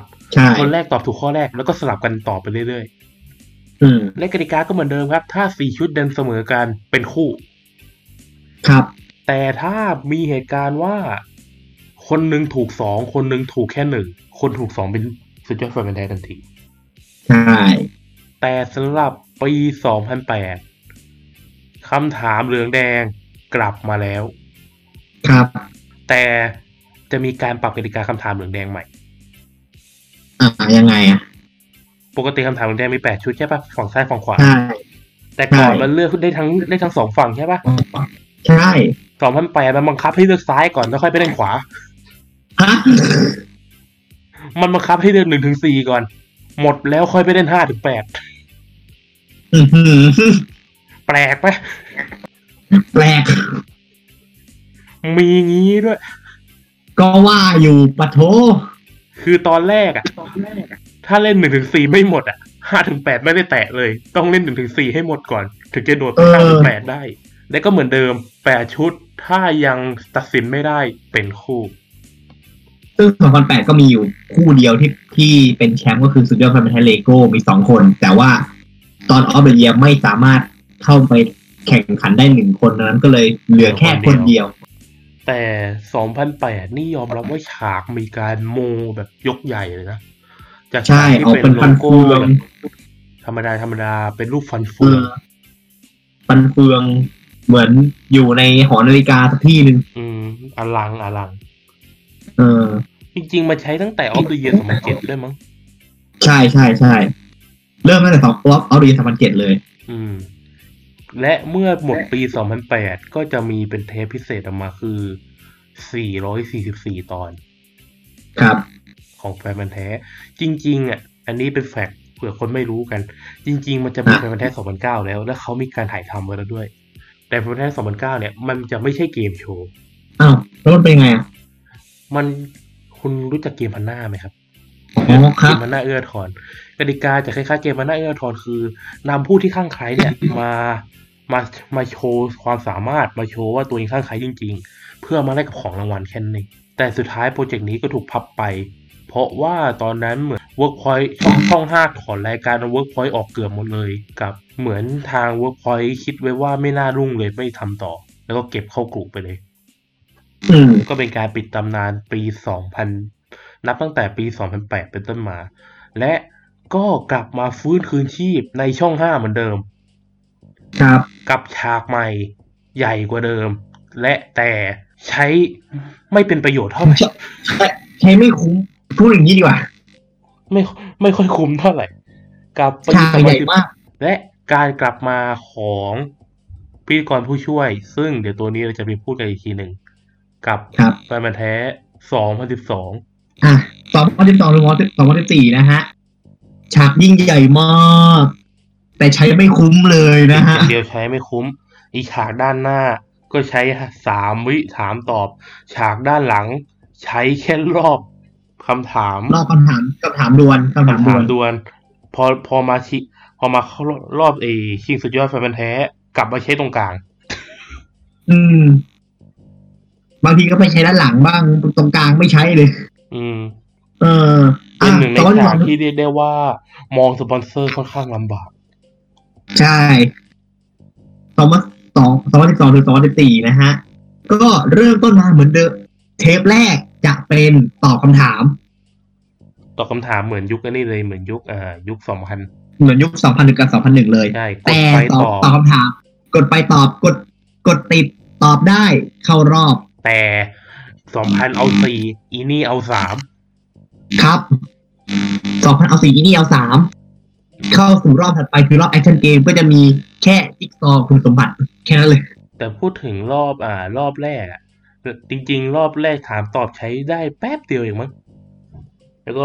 คนแรกตอบถูกข้อแรกแล้วก็สลับกันตอบไปเรื่อยๆและกติกาก็เหมือนเดิมครับถ้าสี่ชุดดันเสมอกันเป็นคู่ครับแต่ถ้ามีเหตุการณ์ว่าคนหนึ่งถูกสองคนหนึ่งถูกแค่หนึ่งคนถูกสองเป็นสุดยอดฝ่ายเป็นแท้ทันทีใช่แต่สำหรับปีสองพันแปดคำถามเหลืองแดงกลับมาแล้วครับแต่จะมีการปรับกติกาคำถามเหลืองแดงใหม่อ่ายังไงอ่ะปกติคำถามเหลืองแดงมีแปดชุดใช่ป่ะฝั่งซ้ายฝั่งขวาใช่แต่ก่อนมันเลือกได้ทั้งได้ทั้งสองฝั่งใช่ป่ะใช่สองพันแปดมันบังคับให้เลือกซ้ายก่อนแล้วค่อยไปเล่นขวาฮะมันบังคับให้เลือกหนึ่งถึงสี่ก่อนหมดแล้วค่อยไปเล่นห้าถึงแปดอื้อหือแปลกป่ะแปลกมีงี้ด้วยก็ว่าอยู่ปะโถคือตอนแรกอ่ะถ้าเล่น หนึ่งถึงสี่ ไม่หมดอ่ะ ห้าถึงแปด ไม่ได้แตะเลยต้องเล่น หนึ่งถึงสี่ ให้หมดก่อนถึงจะโดดไปห้าถึงแปดได้และก็เหมือนเดิมแปดชุดถ้ายังตัดสินไม่ได้เป็นคู่ซึ่งสองพันแปดก็มีอยู่คู่เดียวที่ที่เป็นแชมป์ก็คือสุดยอดแฟนพันธุ์ไทยเลโก้มีสองคนแต่ว่าตอน Off the Year ไม่สามารถเข้าไปแข่งขันได้หนึ่งคนนั้นก็เลยเหลือแค่คนเดียวแต่สองพันแปดนี่ยอมรับว่าฉากมีการโมแบบยกใหญ่เลยนะจากฉากที่เป็นฟันเฟืองธรรมดาธรรมดาเป็นรูปฟันเฟืองฟันเฟืองเหมือนอยู่ในหอนาฬิกาสักที่นึงอืมอลังอลังเออจริงๆมาใช้ตั้งแต่ Off the Year สองพันเจ็ดด้วยมั้งใช่ๆๆเริ่มตั้งแต่สอง Off the Year สองพันเจ็ดเลยอืมและเมื่อหมดปีสองพันแปดก็จะมีเป็นเทปพิเศษออกมาคือสี่ร้อยสี่สิบสี่ตอนครับของแฟนพันธุ์แท้จริงๆอ่ะอันนี้เป็นแฟกต์เผื่อคนไม่รู้กันจริงๆมันจะมีแฟนพันธุ์แท้สองพันเก้าแล้วและเขามีการถ่ายทำไว้แล้วด้วยแต่แฟนพันธุ์แท้สองพันเก้าเนี่ยมันจะไม่ใช่เกมโชว์อ้าวแล้วมันเป็นไงอ่ะมันคุณรู้จักเกมพันหน้าไหมครับเกมพันหน้าเอื้อทอนกติกาจะคล้ายๆเกมพันหน้าเอื้อทอนคือนำผู้ที่ข้างใครเนี่ยมามามาโชว์ความสามารถมาโชว์ว่าตัวเองข้างใครจริงๆเพื่อมาแลกกับของรางวัลแค่นี้แต่สุดท้ายโปรเจกต์นี้ก็ถูกพับไปเพราะว่าตอนนั้นเหมือน Workpoint ช่องห้าถอนรายการ Workpoint ออกเกือบหมดเลยกับเหมือนทาง Workpoint คิดไว้ว่าไม่น่ารุ่งเลยไม่ทำต่อแล้วก็เก็บเข้ากลุ่มไปเลยก็เป็นการปิดตำนานปีสองพันนับตั้งแต่ปีสองพันแปดเป็นต้นมาและก็กลับมาฟื้นคืนชีพในช่องห้าเหมือนเดิมครับกับฉากใหม่ใหญ่กว่าเดิมและแต่ใช้ไม่เป็นประโยชน์เท่าไหร่ใช้ไม่คุ้มพูดอย่างนี้ดีกว่าไม่ไม่ค่อยคุ้มเท่าไหร่กับฉากใหญ่มากและการกลับมาของพิธีกรผู้ช่วยซึ่งเดี๋ยวตัวนี้เราจะไปพูดกันอีกทีหนึ่งกับแฟนพันธุ์แท้สองพันสิบสองอ่ะสองพันสิบสองหรือสองพันสิบสี่นะฮะฉากยิ่งใหญ่มากแต่ใช้ไม่คุ้มเลยนะฮะเดี๋ยวใช้ไม่คุ้มอีฉากด้านหน้าก็ใช้สามวิถามตอบฉากด้านหลังใช้แค่รอบคำถามรอบคำถามคำถามดวลคำถามดวลพอพอมาชิพอมาเข้ารอบเอชิงสุดยอดแฟนพันธุ์แท้กลับมาใช้ตรงกลางอืมบางทีก็ไปใช้ด้านหลังบ้างตรงกลางไม่ใช้เลยอืมเออเป็นหนึ่งในฉากที่เรียกได้ว่ามองสปอนเซอร์ค่อนข้างลำบากใช่สองวันสองสองวันที่สองถึงสองวันที่สี่นะฮะก็เริ่มต้นมาเหมือนเดิมเทปแรกจะเป็นตอบคำถามตอบคำถามเหมือนยุคนี้เลยเหมือนยุคเอ่อยุคสองพันเหมือนยุคสองพันหนึ่งกับสองพันหนึ่งเลยใช่แต่ตอบตอบคำถามกดไปตอบกดกดติดตอบได้เข้ารอบแต่สองพันเอาสี่อีนี่เอาสามครับสองพันเอาสี่อีนี่เอาสามเข้าสู่รอบถัดไปคือรอบแอคชั่นเกมก็จะมีแค่จิ๊กซอว์คุณสมบัติแค่นั้นเลยแต่พูดถึงรอบอ่ารอบแรกอ่ะจริงๆรอบแรกถามตอบใช้ได้แป๊บเดียวเองมั้งแล้วก็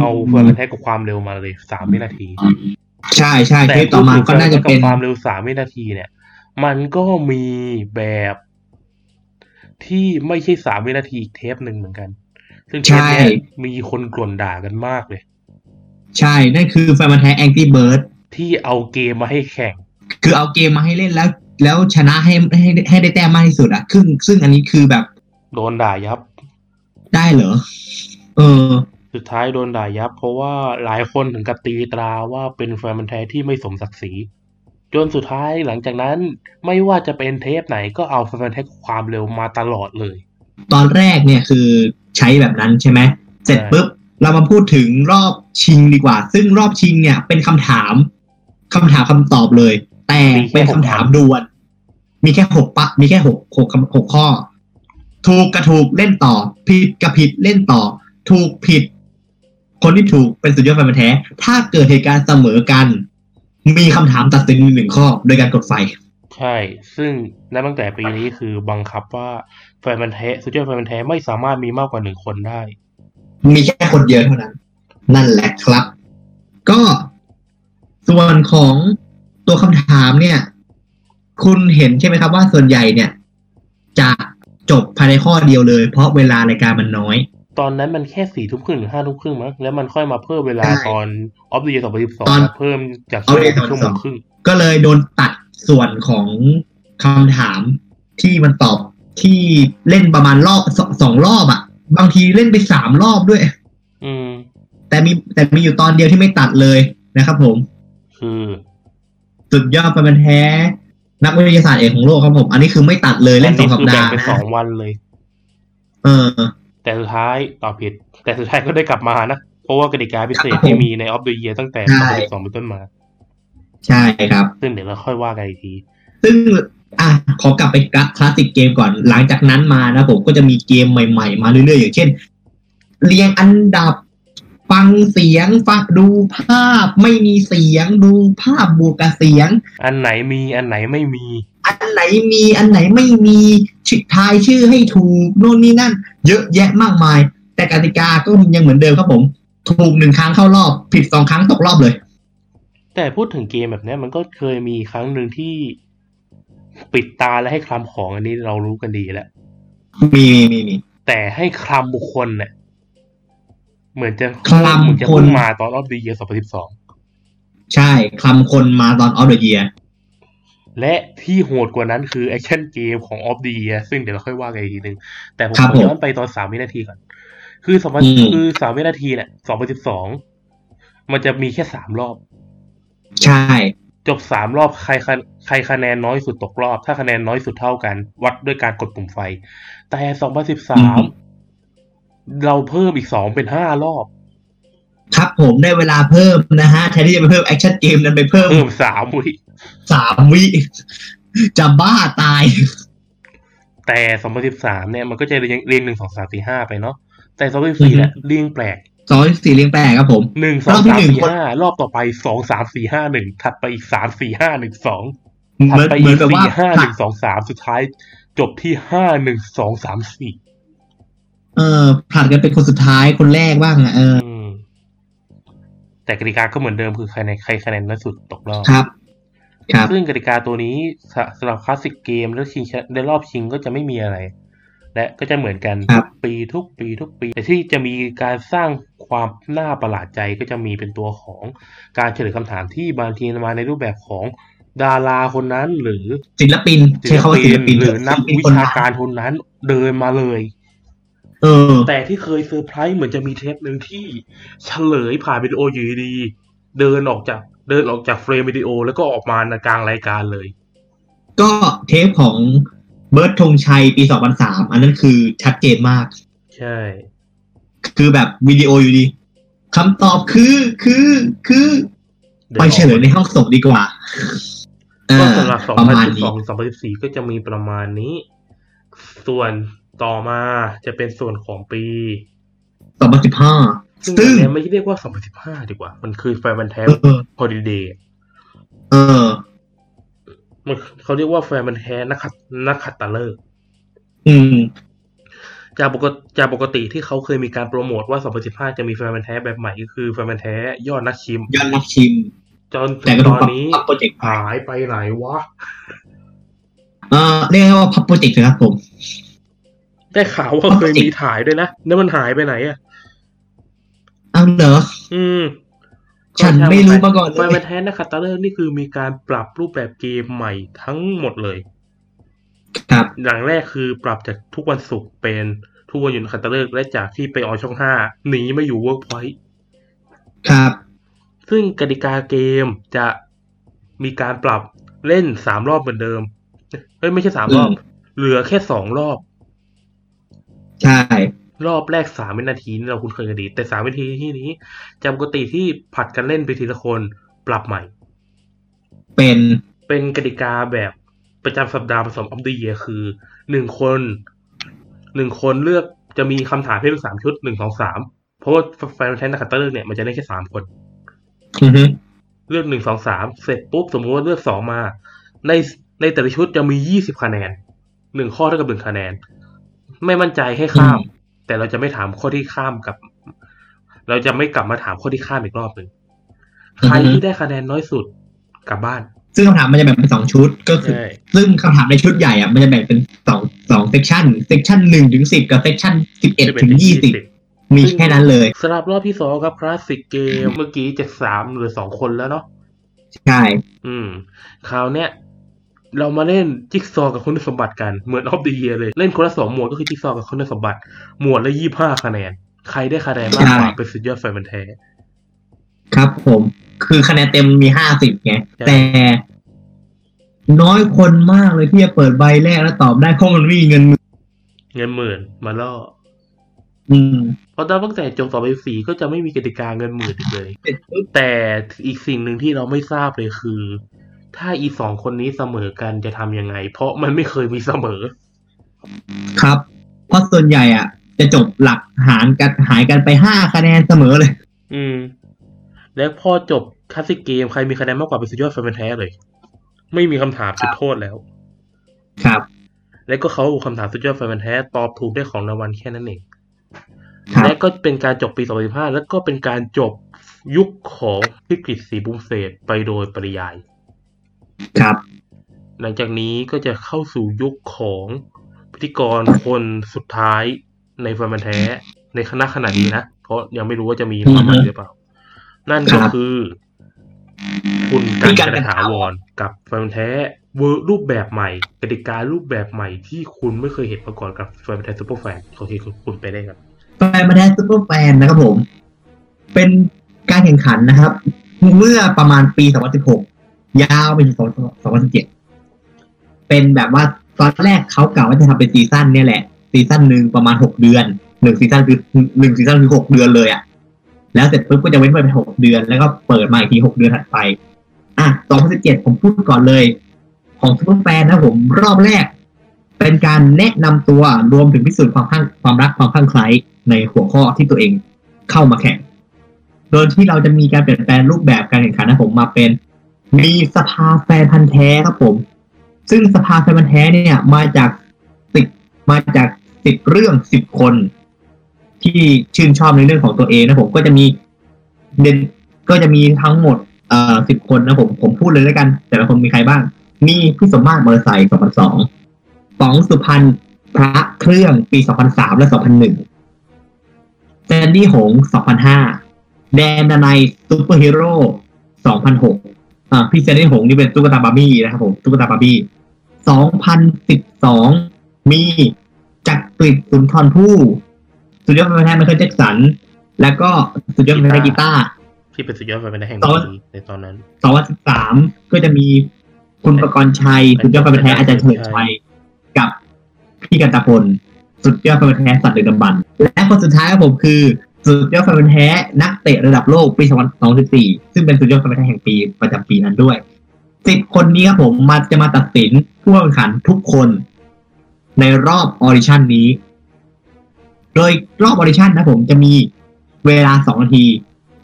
เอาเฟื่องแท้กับความเร็วมาเลยสามวินาทีใช่ๆเทปต่อมาก็น่าจะเป็นความเร็วสามวินาทีเนี่ยมันก็มีแบบที่ไม่ใช่สามวินาทีอีกเทปหนึ่งเหมือนกันซึ่งเทปนี้มีคนกล่นด่ากันมากเลยใช่นั่นคือแฟนพันธุ์แท้ Angry Bird ที่เอาเกมมาให้แข่งคือเอาเกมมาให้เล่นแล้วแล้วชนะให้ให้ให้ได้แต้มมากที่สุดอะซึ่งซึ่งอันนี้คือแบบโดนด่ายับได้เหรอเออสุดท้ายโดนด่ายับเพราะว่าหลายคนถึงกับตีตราว่าเป็นแฟนพันธุ์แท้ที่ไม่สมศักดิ์ศรีจนสุดท้ายหลังจากนั้นไม่ว่าจะเป็นเทปไหนก็เอาแฟนๆแท้ความเร็วมาตลอดเลยตอนแรกเนี่ยคือใช้แบบนั้นใช่ไหมเสร็จปุ๊บเรามาพูดถึงรอบชิงดีกว่าซึ่งรอบชิงเนี่ยเป็นคำถามคำถามคำตอบเลยแต่เป็นคำถามดวลมีแค่หกปะมีแค่หกหกหกข้อถูกกับถูกเล่นต่อผิดกับผิดเล่นต่อถูกผิดคนที่ถูกเป็นสุดยอดแฟนๆแท้ถ้าเกิดเหตุการณ์เสมอกันมีคำถามตัดสินหนึ่งข้อโดยการกดไฟใช่ซึ่งนับตั้งแต่ปีนี้คือบังคับว่าแฟนพันธุ์แท้สุดยอดแฟนพันธุ์แท้ไม่สามารถมีมากกว่าหนึ่งคนได้มีแค่คนเดียวเท่านั้นนั่นแหละครับก็ส่วนของตัวคำถามเนี่ยคุณเห็นใช่ไหมครับว่าส่วนใหญ่เนี่ยจะจบภายในข้อเดียวเลยเพราะเวลารายการมันน้อย ตอนนั้นมันแค่สี่ทุ่มครึ่งหรือห้าทุ่มครึ่งมั้งแล้วมันค่อยมาเพิ่มเวลาตอนออฟเดอะเยียร์สองพันยี่สิบสองเพิ่มจากชั่วโมงชั่วโมงครึ่งก็เลยโดนตัดส่วนของคำถามที่มันตอบที่เล่นประมาณรอบสองรอบอ่ะบางทีเล่นไปสามรอบด้วยอืมแต่มีแต่มีอยู่ตอนเดียวที่ไม่ตัดเลยนะครับผมคือสุดยอดเป็นแท้นักวิทยาศาสตร์เอกของโลกครับผมอันนี้คือไม่ตัดเลยเล่นสองสัปดาห์นะสองวันเลยเออแต่สุดท้ายตอบผิดแต่สุดท้ายก็ได้กลับมานะเพราะว่ากติกาพิเศษที่มีในออฟเดอะเยียร์ตั้งแต่สองพันสิบสองเป็นต้นมาใช่ครับซึ่งเดี๋ยวเราค่อยว่ากันอีกทีซึ่งอ่ะขอกลับไปคลาสสิกเกมก่อนหลังจากนั้นมานะผมก็จะมีเกมใหม่ๆมาเรื่อยๆอย่างเช่นเรียงอันดับฟังเสียงฟังดูภาพไม่มีเสียงดูภาพบวกกับเสียงอันไหนมีอันไหนไม่มีอันไหนมีอันไหนไม่มีชิดทายชื่อให้ถูกโน่นนี่นั่นเยอะแยะมากมายแต่กติกาก็ยังเหมือนเดิมครับผมถูกหนึ่งครั้งเข้ารอบผิดสองครั้งตกรอบเลยแต่พูดถึงเกมแบบนี้มันก็เคยมีครั้งหนึ่งที่ปิดตาและให้คลำของอันนี้เรารู้กันดีแล้วมีมีมีแต่ให้คลำบุคคลเนี่ยเหมือนจะคลำคนมาตอนออฟเดอะเยียร์สองพันสิบสองใช่คลำคนมาตอนออฟเดอะเยียร์และที่โหดกว่านั้นคือแอคชั่นเกมของออฟเดอะเยียร์ซึ่งเดี๋ยวเราค่อยว่ากันอีกทีนึงแต่ผมขอย้อนไปตอนสามวินาทีก่อนคือสองพันสิบคือสามวินาทีเนี่ยสองพันสิบสองมันจะมีแค่สามรอบใช่จบสามรอบใครใครคะแนนน้อยสุดตกรอบถ้าคะแนนน้อยสุดเท่ากันวัดด้วยการกดปุ่มไฟแต่สองพันสิบสามเราเพิ่มอีกสองเป็นห้ารอบครับผมได้เวลาเพิ่มนะฮะแทนที่จะไปเพิ่มแอคชั่นเกมนั้นไปเพิ่มเพิ่มสามวิสามวิจะบ้าตายแต่สองพันสิบสามเนี่ยมันก็จะเรียงเรียงหนึ่ง สอง สาม สี่ ห้าไปเนาะแต่สองพันสิบสี่เนี่ยเรียงแปลกสองพันสิบสี่เรียงแปลกครับผมหนึ่ง สอง สาม สี่ ห้ารอบต่อไปสอง สาม สี่ ห้า หนึ่งถัดไปอีกสาม สี่ ห้า หนึ่ง สองถัดไปอีกสี่ ห้า หนึ่ง สอง สามสุดท้ายจบที่ห้า หนึ่ง สอง สาม สี่เออผลัดกันเป็นคนสุดท้ายคนแรกบ้างอ่ะเออแต่กติกาก็เหมือนเดิมคือใครในใครคะแนนน้อยสุดตกรอบครับครับซึ่งกติกาตัวนี้สำหรับคลาสสิกเกมและชิงในรอบชิงก็จะไม่มีอะไรและก็จะเหมือนกันปีทุกปีทุกปีแต่ที่จะมีการสร้างความน่าประหลาดใจก็จะมีเป็นตัวของการเฉลยคำถามที่บางทีมาในรูปแบบของดาราคนนั้นหรือศิลปินใช้คำว่าศิลปินหรือนักวิชาการคนนั้นเดินมาเลยเออแต่ที่เคยเซอร์ไพรส์เหมือนจะมีเทปนึงที่เฉลยผ่านวิดีโออยู่ดีเดินออกจากเดินออกจากเฟรมวิดีโอแล้วก็ออกมากลางรายการเลยก็เทปของเบิร์ดธงชัยปีสองพันสามอันนั้นคือชัดเจนมากใช่คือแบบวิดีโออยู่ดีคำตอบคือคือคือไปเฉลยในห้องส่งดีกว่าก็สำหรับสองพันสิบสอง สองพันสิบสี่ก็จะมีประมาณนี้ส่วนต่อมาจะเป็นส่วนของปีสองพันสิบห้าซึ่งเนี่ยไม่เรียกว่าสองพันสิบห้าดีกว่ามันคือแฟนพันธุ์แท้ฮอลิเดย์เออมันเขาเรียกว่าแฟนพันธุ์แท้นักขัดนักขัดตะเลิกอืมจากปกติจากปกติที่เขาเคยมีการโปรโมทว่าสองพันสิบห้าจะมีแฟนพันธุ์แท้แบบใหม่ก็คือแฟนพันธุ์แท้ยอดนักชิมยอดนักชิมจนถึงตอนนี้โปรเจกต์หายไปไหนวะเอ่อเรียกว่าพับโปรเจกต์นะครับผมได้ข่าวว่าเคยมีถ่ายด้วยนะแล้วมันหายไปไหนอ่ะอ้าวเหรออืมฉันไม่รู้มาก่อนเลยมันแท้นะคัตเตอร์นี่คือมีการปรับรูปแบบเกมใหม่ทั้งหมดเลยครับอย่างแรกคือปรับจากทุกวันศุกร์เป็นทุกวันหยุดคัตเตอร์และจากที่ไปออนช่องห้าหนีมาอยู่ Workpoint ครับซึ่งกติกาเกมจะมีการปรับเล่นสามรอบเหมือนเดิมเอ้ยไม่ใช่สามรอบเหลือแค่สองรอบใช่รอบแรกสามวินาทีนี่เราคุ้นเคยกันดีแต่สามวินาทีที่นี้จากปกติที่ผัดกันเล่นไปทีละคนปรับใหม่เป็นเป็นกติกาแบบประจำสัปดาห์ผสมออฟเดอะเยียร์คือหนึ่งคนหนึ่งคนเลือกจะมีคำถามให้เลือกสามชุดหนึ่ง สอง สามเพราะว่าแฟนแท้นักขัตฤกษ์เนี่ยมันจะได้แค่สามคนอือฮึเลือกหนึ่ง สอง สามเสร็จปุ๊บสมมุติว่าเลือกสองมาในในแต่ละชุดจะมียี่สิบคะแนนหนึ่งข้อเท่ากับหนึ่งคะแนนไม่มั่นใจให้ข้ามแต่เราจะไม่ถามข้อที่ข้ามกับเราจะไม่กลับมาถามข้อที่ข้ามอีกรอบหนึ่งใครที่ได้คะแนนน้อยสุดกลับบ้านซึ่งคำถามมันจะแบ่งเป็นสองชุดก็คือซึ่งคำถามในชุดใหญ่อ่ะมันจะแบ่งเป็นสอง สองเซกชันเซกชันหนึ่งถึงสิบกับเซกชันสิบเอ็ดถึงยี่สิบ มีแค่นั้นเลยสำหรับรอบที่สองครับคลาสสิกเกมเมื่อกี้จะสามหรือสองคนแล้วเนาะใช่อืมคราวเนี้ยเรามาเล่นจิ๊กซอว์กับคุณสมบัติกันเหมือน Off the Year เลยเล่นคนละสองหมวดก็คือจิ๊กซอว์กับคุณสมบัติหมวดละยี่สิบห้าคะแนนใครได้คะแนนมากกว่าเป็นสุดยอดแฟนพันธุ์แท้ครับผมคือคะแนนเต็มมีห้าสิบไงแต่น้อยคนมากเลยที่จะเปิดใบแรกแล้วตอบได้เพราะมันมีเงินเงินหมื่นมาล่ออืมพอตอนตั้งแต่จบสอบไปสี่ก็จะไม่มีกติกาเงินหมื่นอีกเลยแต่อีกสิ่งหนึ่งที่เราไม่ทราบเลยคือถ้าอีสองคนนี้เสมอกันจะทำยังไงเพราะมันไม่เคยมีเสมอครับเพราะส่วนใหญ่อ่ะจะจบหลักหารกันหายกันไปห้าคะแนนเสมอเลยอืมแล้วพอจบคลาสสิกเกมใครมีคะแนนมากกว่าเป็นสุดยอดแฟนพันธุ์แท้เลยไม่มีคำถามจุดโทษแล้วครับและก็เขาเอาคำถามสุดยอดแฟนพันธุ์แท้ตอบถูกได้ของรางวัลแค่นั้นเองและก็เป็นการจบปีสองพันสิบห้าแล้วก็เป็นการจบยุคของวิกฤตสีบุ้มเศษไปโดยปริยายครับหลังจากนี้ก็จะเข้าสู่ยุคของพิธีกรคนสุดท้ายในแฟนพันธุ์แท้ในคณะขนาดนี้นะเพราะยังไม่รู้ว่าจะมีมาใหม่หรือเปล่านั่นก็คือคุณกันกนถาวรกับแฟนพันธุ์แท้เวอร์รูปแบบใหม่กติการูปแบบใหม่ที่คุณไม่เคยเห็นมาก่อนกับแฟนพันธุ์แท้ซุปเปอร์แฟนโอเคคุณไปได้ครับแฟนพันธุ์แท้ซุปเปอร์แฟนนะครับผมเป็นการแข่งขันนะครับเมื่อประมาณปีสองพันสิบหกยาวไปถึงสองพันสิบเจ็ดเป็นแบบว่าตอนแรกเขากล่าวว่าจะทำเป็นซีซั่นเนี่ยแหละซีซั่นนึงประมาณหกเดือนหนึ่งซีซั่นคือหนึ่งซีซั่นคือหกเดือนเลยอ่ะแล้วเสร็จปุ๊บก็จะเว้นไปเป็นหกเดือนแล้วก็เปิดมาอีกทีหกเดือนถัดไปอ่ะสองพันสิบเจ็ดผมพูดก่อนเลยของซุปเปอร์แฟนนะผมรอบแรกเป็นการแนะนำตัวรวมถึงพิสูจน์ความข้างความรักความข้างใครในหัวข้อที่ตัวเองเข้ามาแข่งโดยที่เราจะมีการเปลี่ยนแปลงรูปแบบการแข่งขันนะผมมาเป็นมีสภาแฟนพันธุ์แท้ครับผมซึ่งสภาแฟนพันธุ์แท้เนี่ยมาจากติดมาจากติดเรื่องสิบคนที่ชื่นชอบในเรื่องของตัวเองนะผมก็จะมีเด่นก็จะมีทั้งหมดเอ่อสิบคนนะผมผมพูดเลยแล้วกันแต่ละคนมีใครบ้างมีพี่สมมาตรมอเตอร์ไซค์สองพันสองป๋องสุพรรณพระเครื่องปีสองพันสามและสองพันหนึ่งแซนดี้หงสองพันห้าแดนดนัยซุปเปอร์ฮีโร่สองพันหกอ่าพี่แซนดี้หงนี่เป็นตุ๊กตาบาร์บี้นะครับผมตุ๊กตาบาร์บี้สองพันสิบสองมีจักริดสุนทรภู่สุดยอดแฟนพันธุ์แท้ไมเคิลแจ็คสันแล้วก็สุดยอดแฟนพันธุ์แท้กีตาร์ที่เป็นสุดยอดแฟนพันธุ์แท้แห่งปีในตอนนั้นสองพันสิบสามก็จะมีคุณประกรณ์ชัยสุดยอดแฟนพันธุ์แท้อาจารย์เฉลิมชัยกับพี่กันตพลสุดยอดแฟนพันธุ์แท้สัตว์ดึกดำบรรพ์และคนสุดท้ายของผมคือสุดยอดแฟนพันธุ์แท้นักเตะระดับโลกปีสองพันสิบสี่ซึ่งเป็นสุดยอดแฟนพันธุ์แท้แห่งปีประจำปีนั้นด้วยสิบคนนี้ครับผมมาจะมาตัดสินผู้แข่งขันทุกคนในรอบออดิชั่นนี้โดยรอบออดิชั่นนะผมจะมีเวลาสองนาที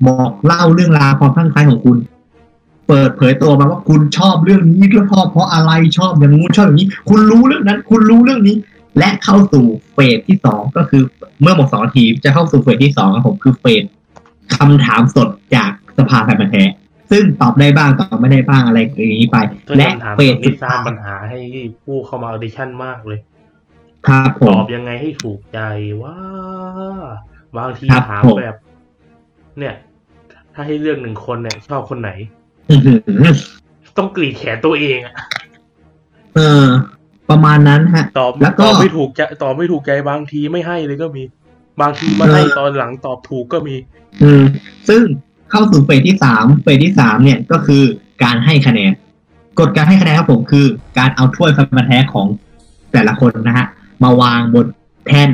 บอกเล่าเรื่องราวความข้างใครของคุณเปิดเผยตัวมาว่าคุณชอบเรื่องนี้แล้วชอบเพราะอะไรชอบอย่างงูชอบอย่างนี้คุณรู้เรื่องนั้นคุณรู้เรื่องนี้และเข้าสู่เฟสที่สองก็คือเมื่อหมดสองนาทีจะเข้าสู่เฟสที่สองครับผมคือเฟสคำถามสดจากสภาแฟนพันธุ์แท้ซึ่งตอบได้บ้างตอบไม่ได้บ้างอะไรอย่างนี้ไปและเฟสที่สร้างปัญหาให้ผู้เข้ามาออดิชั่นมากเลยตอบยังไงให้ถูกใจว่าบางทีถามแบบเนี่ยถ้าให้เลือกหนึ่งคนเนี่ยชอบคนไหนต้องกรีดแขนตัวเองอะเออประมาณนั้นฮะตอบแล้วก็ตอบไม่ถูกใจตอบไม่ถูกใจบางทีไม่ให้เลยก็มีบางทีมาให้ตอนหลังตอบถูกก็มีอืมซึ่งเข้าสู่เฟสที่สามเฟสที่สามเนี่ยก็คือการให้คะแนนกฎการให้คะแนนครับผมคือการเอาถ้วยแฟนพันธุ์แท้ของแต่ละคนนะฮะมาวางบนแท่น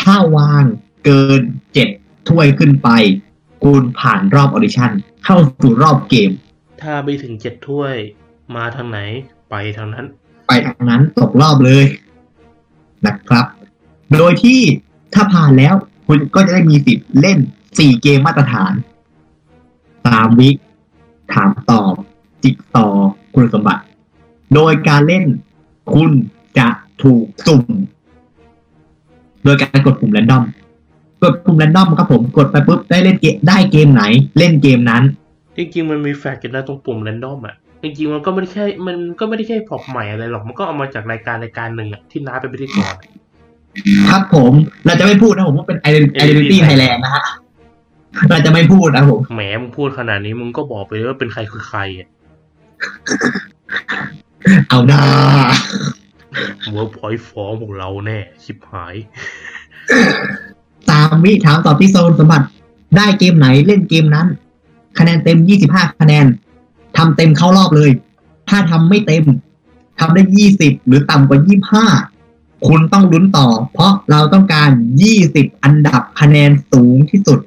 ถ้าวางเกินเจ็ดถ้วยขึ้นไปคุณผ่านรอบออดิชั่นเข้าสู่รอบเกมถ้าไปถึงเจ็ดถ้วยมาทางไหนไปทางนั้นไปทางนั้นตกรอบเลยนะครับโดยที่ถ้าผ่านแล้วคุณก็จะได้มีสิทธิ์เล่นสี่เกมมาตรฐานสามวิถามตอบจิกซอว์คุณสมบัติโดยการเล่นคุณจะถูกสุ่มโดยการกดปุ่มแรนดอมกดปุ่มแรนดอมครับผมกดไปปุ๊บได้เล่นเกมได้เกมไหนเล่นเกมนั้นจริงๆมันมีแฟกต์อยู่นะตรงปุ่มแรนดอมอ่ะจริงๆมันก็ไม่ได้แค่มันก็ไม่ได้แค่พอร์ตใหม่อะไรหรอกมันก็เอามาจากรายการรายการหนึ่งอ่ะที่น้าเป็นพิธีกร ครับผมเราจะไม่พูดนะผมว่าเป็น Identity Thailand นะฮะเราจะไม่พูดนะผมแหมมึงพูดขนาดนี้มึงก็บอกไปว่าเป็นใครคือใครอ่ะเอาด่า Workpoint ฟ้องพวกเราแน่ชิบหายตามมิถามตอบที่โซนสมบัติได้เกมไหนเล่นเกมนั้นคะแนนเต็มยี่สิบห้าคะแนนทำเต็มเข้ารอบเลยถ้าทำไม่เต็มทำได้ยี่สิบหรือต่ำกว่ายี่สิบห้าคุณต้องลุ้นต่อเพราะเราต้องการยี่สิบอันดับคะแนนสูงที่สุด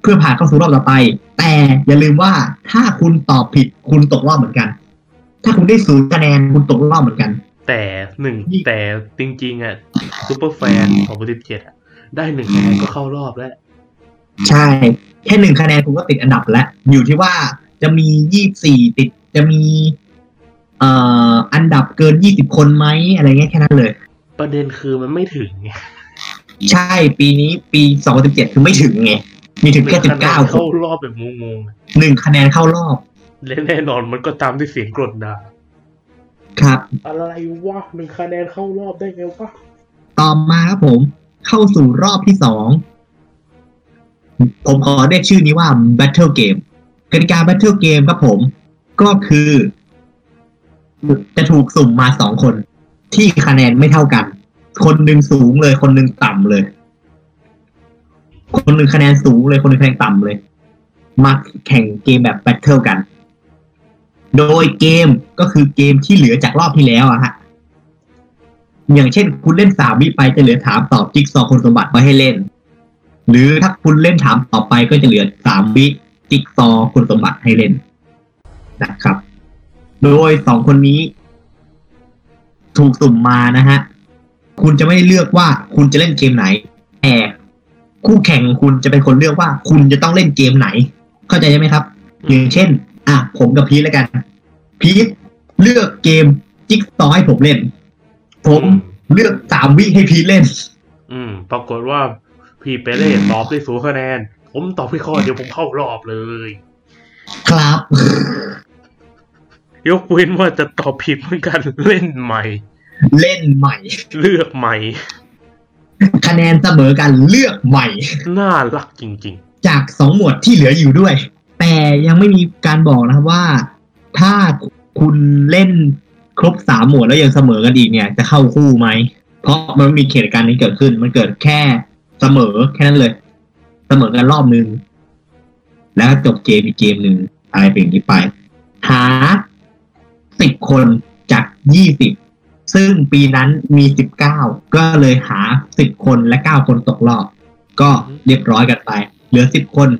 เพื่อผ่านเข้าสู่รอบต่อไปแต่อย่าลืมว่าถ้าคุณตอบผิดคุณตกรอบเหมือนกันถ้าคุณได้ศูนย์คะแนนคุณตกรอบเหมือนกันแต่หนึ่งแต่จริงๆอ่ะซุปเปอร์แฟนของบริษัทอ่ะได้หนึ่งคะแนนก็เข้ารอบแล้วใช่แค่หนึ่งคะแนนคุณก็ติดอันดับแล้วอยู่ที่ว่าจะมียี่สิบสี่ติดจะมีเอ่ออันดับเกินยี่สิบคนไหมอะไรเงี้ยแค่นั้นเลยประเด็นคือมันไม่ถึงไงใช่ปีนี้ปีสองพันสิบเจ็ดคือไม่ถึงไงมีถึงแค่สิบเก้าเข้ารอบแบบงงๆหนึ่งคะแนนเข้ารอบและแน่นอนมันก็ตามด้วยเสียงกรดด่าครับอะไรวะหนึ่งคะแนนเข้ารอบได้ไงวะต่อมาครับผมเข้าสู่รอบที่สองผมขอเรียกชื่อนี้ว่า Battle Game กติกา Battle Game ครับผมก็คือจะถูกสุ่มมาสองคนที่คะแนนไม่เท่ากันคนนึงสูงเลยคนนึงต่ำเลยคนนึงคะแนนสูงเลยคนนึงคะแนนต่ำเลยมาแข่งเกมแบบแบทเทิลกันโดยเกมก็คือเกมที่เหลือจากรอบที่แล้วอะฮะอย่างเช่นคุณเล่นสามวิไปจะเหลือถามตอบจิ๊กซอว์คุณสมบัติไว้ให้เล่นหรือถ้าคุณเล่นถามตอบไปก็จะเหลือสามวิจิ๊กซอว์คุณสมบัติให้เล่นนะครับโดยสองคนนี้ถูกสุ่มมานะฮะคุณจะไม่เลือกว่าคุณจะเล่นเกมไหนแต่คู่แข่งคุณจะเป็นคนเลือกว่าคุณจะต้องเล่นเกมไหนเข้าใจใช่ไหมครับอย่างเช่นอ่ะผมกับพีทแล้วกันพีทเลือกเกมจิ๊กซอว์ให้ผมเล่นผมเลือกสามวิให้พีทเล่นอืมปรากฏว่าพีทไปเล่นตอบได้สูงคะแนนผมตอบผิดข้อเดี๋ยวผมเข้ารอบเลยครับยกเว้นว่าจะตอบผิดเหมือนกันเล่นใหม่เล่นใหม่เลือกใหม่คะแนนเสมอกันเลือกใหม่น่ารักจริงๆจากสองหมวดที่เหลืออยู่ด้วยแต่ยังไม่มีการบอกนะครับว่าถ้าคุณเล่นครบสามหมวดแล้วยังเสมอกันอีกเนี่ยจะเข้าคู่ไหมเพราะมันไม่มีเหตุการณ์นี้เกิดขึ้นมันเกิดแค่เสมอแค่นั้นเลยเสมอกันรอบนึงแล้วจบเกมอีกเกมนึงอะไรเป็นอย่างนี้ไปหาสิบคนจากยี่สิบซึ่งปีนั้นมีสิบเก้าก็เลยหาสิบคนและเก้าคนตกรอบก็เรียบร้อยกันไปเหลือสิบคน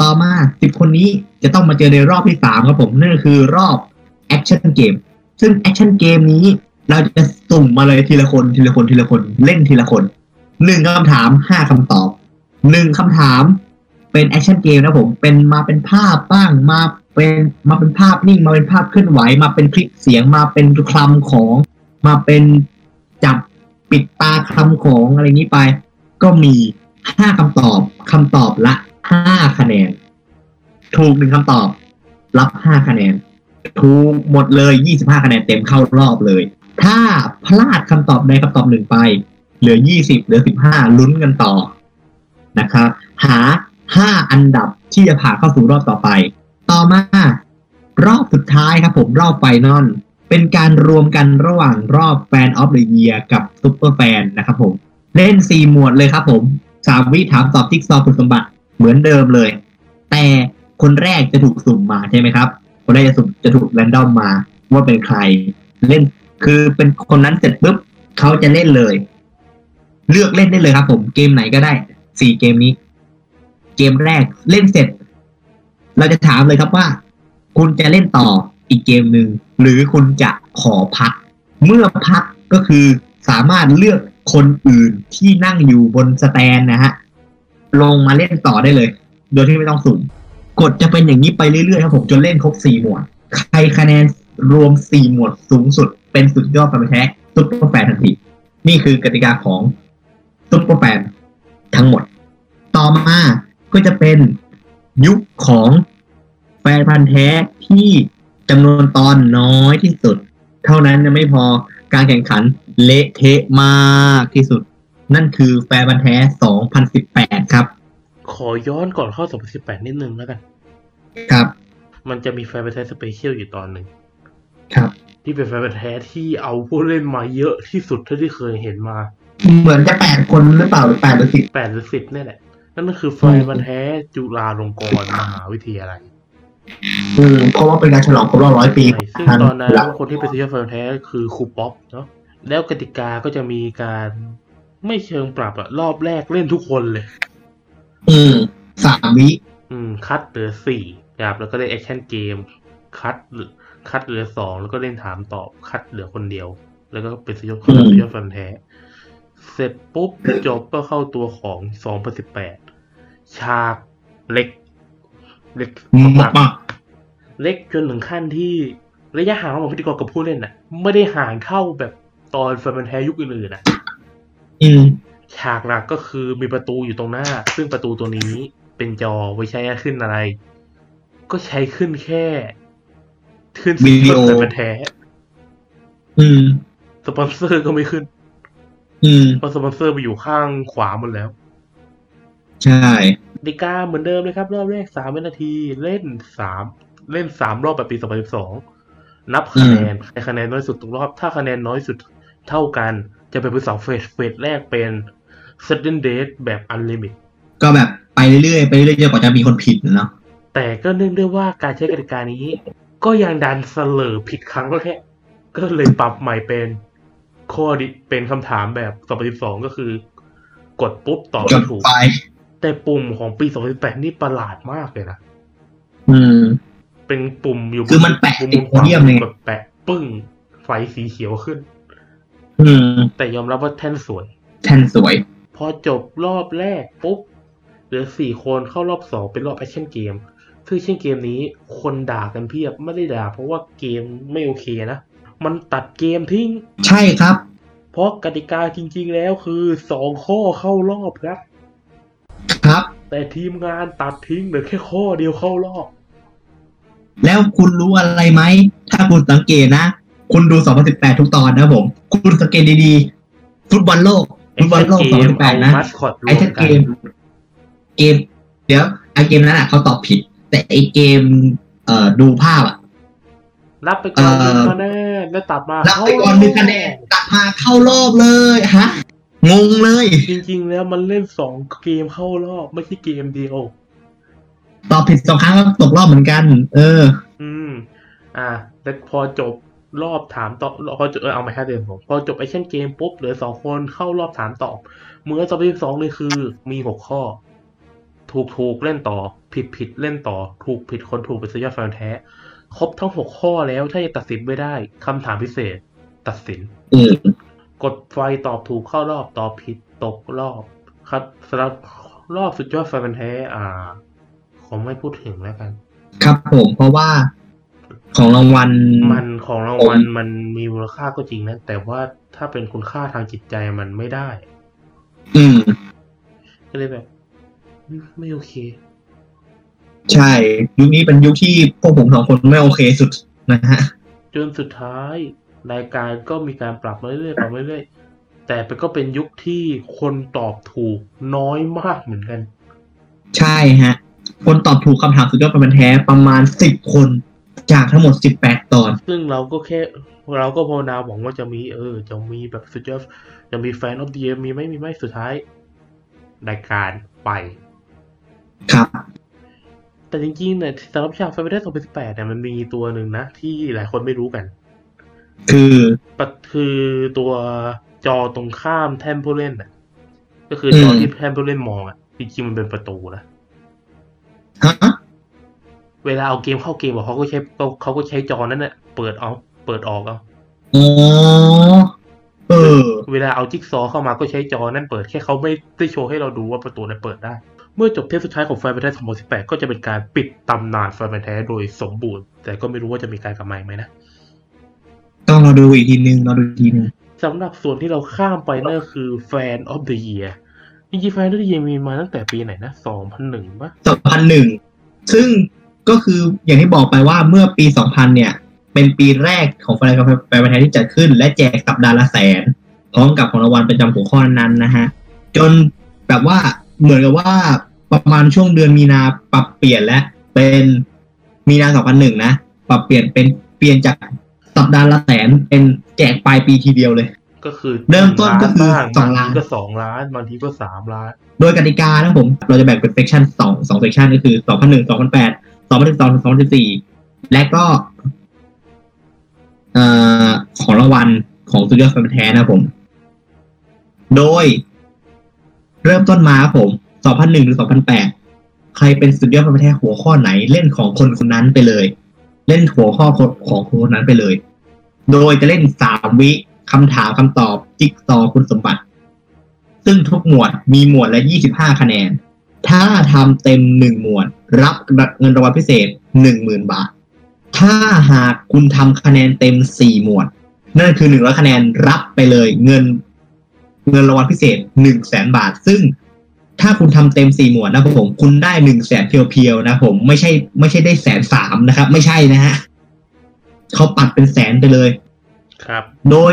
ต่อมาสิบคนนี้จะต้องมาเจอในรอบที่สามครับผมนั่นคือรอบแอคชั่นเกมซึ่งแอคชั่นเกมนี้เราจะสุ่มมาเลยทีละคนทีละคนทีละคนเล่นทีละคนหนึ่งคำถามห้าคำตอบหนึ่งคำถามเป็นแอคชั่นเกมนะผมเป็นมาเป็นภาพบ้างมาเป็นมาเป็นภาพนิ่งมาเป็นภาพเคลื่อนไหวมาเป็นคลิปเสียงมาเป็นคลำของมาเป็นจับปิดตาคลำของอะไรนี้ไปก็มีห้าคำตอบคำตอบละห้าคะแนนถูกหนึ่งคำตอบรับห้าคะแนนถูกหมดเลยยี่สิบห้าคะแนนเต็มเข้ารอบเลยถ้าพลาดคำตอบในคำตอบหนึ่งไปเหลือยี่สิบเหลือสิบห้าลุ้นกันต่อนะครับหาห้าอันดับที่จะผ่านเข้าสู่รอบต่อไปต่อมารอบสุดท้ายครับผมรอบไฟนอลเป็นการรวมกันระหว่างรอบแฟนออฟเดอะเยียร์กับซุปเปอร์แฟนนะครับผมเล่นสี่หมวดเลยครับผมสามวิถามตอบจิ๊กซอว์คุณสมบัติเหมือนเดิมเลยแต่คนแรกจะถูกสุ่มมาใช่ไหมครับคนแรกจะสุ่มจะถูกแรนดอมมาว่าเป็นใครเล่นคือเป็นคนนั้นเสร็จปุ๊บเขาจะเล่นเลยเลือกเล่นได้เลยครับผมเกมไหนก็ได้สี่เกมนี้เกมแรกเล่นเสร็จเราจะถามเลยครับว่าคุณจะเล่นต่ออีกเกมหนึ่งหรือคุณจะขอพักเมื่อพักก็คือสามารถเลือกคนอื่นที่นั่งอยู่บนสแตนนะฮะลงมาเล่นต่อได้เลยโดยที่ไม่ต้องสุ่มกฎจะเป็นอย่างนี้ไปเรื่อยๆครับผมจนเล่นครบสี่หมวดใครคะแนนรวมสี่หมวดสูงสุดเป็นสุดยอดการแข่งซุปเปอร์แฟนทันทีนี่คือกติกาของซุปเปอร์แฟนทั้งหมดต่อมาก็จะเป็นยุคของแฟนพันธุ์แท้ที่จำนวนตอนน้อยที่สุดเท่านั้นยังไม่พอการแข่งขันเละเทะมากที่สุด นั่นคือแฟร์บันแท้สองพันสิบแปดครับขอย้อนก่อนเข้าสองพันสิบแปดนิดนึงแล้วกันครับมันจะมีแฟร์บันแท้สเปเชียลอยู่ตอนหนึ่งครับที่เป็นแฟร์บันแท้ที่เอาผู้เล่นมาเยอะที่สุดเท่าที่เคยเห็นมาเหมือนจะแปดคนหรือเปล่าหรือแปดหรือสิบ แปดหรือสิบนี่แหละนั่นก็คือแฟร์บันแท้จุฬาลงกรณ์มหาวิทยาลัยอืมเพราะว่าเป็นการฉลองครบรอบร้อยปีซึ่งตอนนั้นคนที่ไปซื้อแฟร์บันแท้คือครูป๊อปเนาะแล้วกติกาก็จะมีการไม่เชิงปรับอะรอบแรกเล่นทุกคนเลยอืมสามวิอืมคัดเหลือสี่ครับแล้วก็ได้แอคชั่นเกมคัดหรือคัดเหลือสองแล้วก็เล่นถามตอบคัดเหลือคนเดียวแล้วก็เป็นสยบเข้าสยบแฟนแท้เสร็จปุ๊บจบก็เข้าตัวของสองพันสิบแปดฉากเล็กเล็กมากเล็กจนถึงขั้นที่ระยะห่างของพิธีกรกับผู้เล่นน่ะไม่ได้ห่างเท่าแบบตอนแฟนแท้ยุคอื่นๆนะอืมฉากหลักก็คือมีประตูอยู่ตรงหน้าซึ่งประตูตัวนี้เป็นจอไว้ใช้ขึ้นอะไรก็ใช้ขึ้นแค่ขึ้นวิดีโอแท้อืมสปอนเซอร์ก็ไม่ขึ้นอืมเพราะสปอนเซอร์ไปอยู่ข้างขวาหมดแล้วใช่ดิกาเหมือนเดิมเลยครับรอบแรกสามนาทีเล่นสามเล่นสามรอบแบบปีสองพันสิบสองนับคะแนนใครคะแนนน้อยสุดทุกรอบถ้าคะแนนน้อยสุดเท่ากันจะเป็นผู้สองเฟสเฟสแรกเป็น sudden death แบบ unlimited ก็แบบไปเรื่อยๆไปเรื่อยๆจนกว่าจะมีคนผิดเนาะแต่ก็เนื่องด้วยว่าการใช้กติกานี้ก็ยังดันเสลอผิดครั้งแรกก็เลยปรับใหม่เป็นข้อดิเป็นคำถามแบบสองพันสิบสองก็คือกดปุ๊บตอบถูกแต่ปุ่มของปีสองพันสิบแปดนี่ประหลาดมากเลยนะอืมเป็นปุ่มอยู่คือมันแปะติดเยี่ยมเลยกดแปะปึ้งไฟสีเขียวขึ้นอืมแต่ยอมรับว่าแท่นสวยแท่นสวยพอจบรอบแรกปุ๊บเหลือสี่คนเข้ารอบสองเป็นรอบแอคชั่นเกมคือเช่นเกมนี้คนด่ากันเพียบไม่ได้ด่าเพราะว่าเกมไม่โอเคนะมันตัดเกมทิ้งใช่ครับเพราะกติกาจริงๆแล้วคือสองข้อเข้ารอบครับครับแต่ทีมงานตัดทิ้งเหลือแค่ข้อเดียวเข้ารอบแล้วคุณรู้อะไรไหมถ้าคุณสังเกตนะคุณดูสองพันสิบแปดทุกตอนนะผมคุณสังเกตดีๆฟุตบอลโลกฟุตบอลโลกสองพันสิบแปดนะไอ้เกมเกมเดี๋ยวไอ้เกมนั้นอ่ะเขาตอบผิดแต่ไอเกมเอ่อดูภาพอ่ะรับไปก่อนมีคะแนนแล้วตัดมารับไปก่อนมีคะแนนตัดมาเข้ารอบเลยฮะงงเลยจริงๆแล้วมันเล่นสองเกมเข้ารอบไม่ใช่เกมเดียวตอบผิดสองครั้งก็ตกรอบเหมือนกันเอออืมอ่ะแล้วพอจบรอบถามตอบพอจบเออเอามาแค่เดิมผมพอจบไอ้เช่นเกมปุ๊บเหลือสองคนเข้ารอบถามตอบเมื่อจบที่สองเลยคือมีหกข้อถูกๆเล่นต่อผิดๆเล่นต่อถูกผิดคนถูกเป็นสุดยอดแฟนแท้ครบทั้งหกข้อแล้วถ้ายังตัดสินไม่ได้คำถามพิเศษตัดสินกดไฟตอบถูกเข้ารอบตอบผิดตกรอบครับสำหรับรอบสุดยอดแฟนแท้อ่าผมไม่พูดถึงแล้วกันครับผมเพราะว่าของรางวัลมันของรางวัลมันมีมูลค่าก็จริงนะแต่ว่าถ้าเป็นคุณค่าทางจิตใจมันไม่ได้อืมก็เลยแบบไม่โอเคใช่ยุคนี้เป็นยุคที่พวกผมสองคนไม่โอเคสุดนะฮะจนสุดท้ายรายการก็มีการปรับมาเรื่อยๆปรับมาเรื่อยๆแต่ก็เป็นยุคที่คนตอบถูกน้อยมากเหมือนกันใช่ฮะคนตอบถูกคำถามสุดยอดเป็นแท้ประมาณสิบคนจากทั้งหมดสิบแปดตอนซึ่งเราก็แค่เราก็ภาวนาหวังว่าจะมีเออจะมีแบบสุดยอดจะมีแฟนออฟเดอะเยียร์มีไม่มีไม่สุดท้ายรายการไปครับแต่จริงๆเนี่ยสำหรับฉากไฟเบอร์ได้สองพันสิบแปดเนี่ยมันมีตัวหนึ่งนะที่หลายคนไม่รู้กันคือปัดคือตัวจอตรงข้ามแท่นผู้เล่นน่ะก็คือจอที่แท่นผู้เล่นมองอ่ะจริงๆมันเป็นประตูนะฮะเวลาเอาเกมเข้าเกมอ่ะเขาก็ใช้เขาก็ใช้จอนั้นน่ะเปิดเอาเปิดออกเอาอ๋อเออเวลาเอาจิ๊กซอเข้ามาก็ใช้จอนั้นเปิดแค่เขาไม่ได้โชว์ให้เราดูว่าประตูนั้นเปิดได้เมื่อจบเทปสุดท้ายของแฟนแท้สองพันสิบแปดก็จะเป็นการปิดตำนานแฟนแท้โดยสมบูรณ์แต่ก็ไม่รู้ว่าจะมีการกลับมาไหมนะต้องเราดูอีกทีนึงเราดูอีกทีนึงสำหรับส่วนที่เราข้ามไปนั่นคือแฟน of the year จริงๆแฟน of the year มีมาตั้งแต่ปีไหนนะสองพันหนึ่งป่ะสองพันหนึ่งซึ่งก็คืออย่างที่บอกไปว่าเมื่อปีสองพันเนี่ยเป็นปีแรกของแฟนแท้ที่จัดขึ้นและแจกสัปดาห์ละแสนพร้อมกับของรางวัลประจำหัวข้อนั้นๆนะฮะ จนแบบว่าเหมือนกับว่าประมาณช่วงเดือนมีนาปรับเปลี่ยนและเป็นมีนาสองพันหนึ่งนะปรับเปลี่ยนเป็นเปลี่ยนจากสัปดาห์ละแสนเป็นแจกปลายปีทีเดียวเลยก็คือเริ่มต้นก็คือสองล้านก็สองล้านบางทีก็สามล้านโดยกติกานะผมเราจะแบ่งเป็นเซกชั่นสอง สองเซกชั่นก็คือ สองพันหนึ่ง สองพันแปด สองพันสิบสอง สองพันสิบสี่และก็เอ่อของรางวัลของสุดยอดแฟนแท้นะผมโดยเริ่มต้นมาผมสองพันหนึ่งหรือสองพันแปดใครเป็นสุดยอดแฟนแท้หัวข้อไหนเล่นของคนคนนั้นไปเลยเล่นหัวข้อของคนคนนั้นไปเลยโดยจะเล่นสามวิคำถามคำตอบจิ๊กซอคุณสมบัติซึ่งทุกหมวดมีหมวดละยี่สิบห้าคะแนนถ้าทำเต็มหนึ่งหมวดรับเงินรางวัลพิเศษ หนึ่งหมื่น บาทถ้าหากคุณทำคะแนนเต็มสี่หมวดนั่นคือหนึ่งร้อยคะแนนรับไปเลยเงินเงินรางวัลพิเศษ หนึ่งแสน บาทซึ่งถ้าคุณทำเต็มสี่หมวดนะครับผมคุณได้ หนึ่งแสน เพียวๆนะผมไม่ใช่ไม่ใช่ได้แสนสามนะครับไม่ใช่นะฮะเขาปัดเป็นแสนไปเลยครับโดย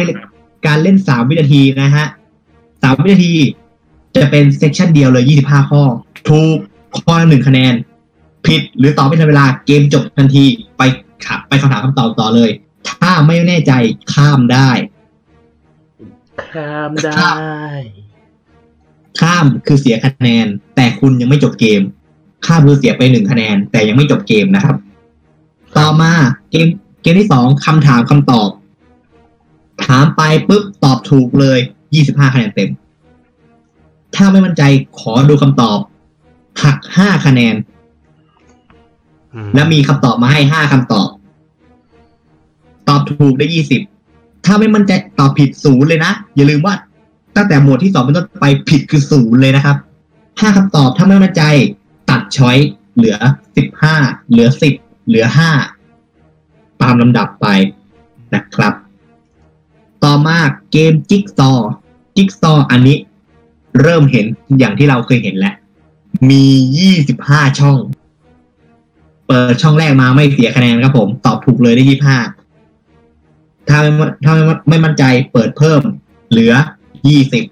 การเล่นสามวินาทีนะฮะสามวินาทีจะเป็นเซกชันเดียวเลยยี่สิบห้าข้อถูกข้อละหนึ่งคะแนนผิดหรือตอบไม่ทันเวลาเกมจบทันทีไปไปคำถามคำตอบต่อเลยถ้าไม่แน่ใจข้ามได้ข้ามได้ข้ามคือเสียคะแนนแต่คุณยังไม่จบเกมข้ามคือเสียไปหนึ่งคะแนนแต่ยังไม่จบเกมนะครับต่อมาเกมเกมที่สองคำถามคำตอบถามไปปุ๊บตอบถูกเลยยี่สิบห้าคะแนนเต็มถ้าไม่มั่นใจขอดูคำตอบหักห้าคะแนนแล้วมีคำตอบมาให้ห้าคำตอบตอบถูกได้ยี่สิบถ้าไม่มั่นใจตอบผิดศูนย์เลยนะอย่าลืมว่าตั้งแต่หมวดที่สองเป็นต้นไปผิดคือศูนย์เลยนะครับห้าคำตอบถ้าไม่มั่นใจตัดช้อยเหลือสิบห้าเหลือสิบเหลือห้าตามลำดับไปนะครับต่อมาเกมจิ๊กซอจิ๊กซออันนี้เริ่มเห็นอย่างที่เราเคยเห็นแล้วมียี่สิบห้าช่องเปิดช่องแรกมาไม่เสียคะแนนครับผมตอบถูกเลยได้ยี่สิบห้าถ้าไม่ถ้าไม่ไม่มั่นใจเปิดเพิ่มเหลือยี่สิบ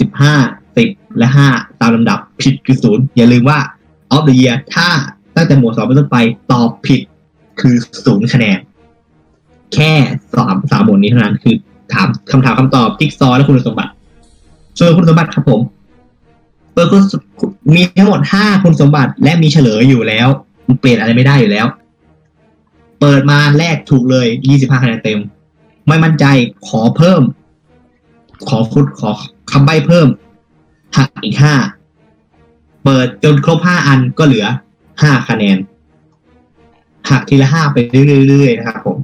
สิบห้า สิบและห้าตามลำดับผิดคือศูนย์อย่าลืมว่า Off the Year ถ้าตั้งแต่หมวดสองเป็นต้นไปตอบผิดคือศูนย์คะแนนแค่สาม สามหมวดนี้เท่านั้นคือถามคำถามคำตอบจิ๊กซอและคุณสมบัติส่วนคุณสมบัติครับผมเปิดมีทั้งหมดห้าคุณสมบัติและมีเฉลยอยู่แล้วเปลี่ยนอะไรไม่ได้อยู่แล้วเปิดมาแรกถูกเลยยี่สิบห้าคะแนนเต็มไม่มั่นใจขอเพิ่มขอฟุตขอคำใบ้เพิ่มหักอีกห้าเปิดจนครบห้าอันก็เหลือห้าคะแนนหักทีละห้าไปเรื่อยๆนะครับผม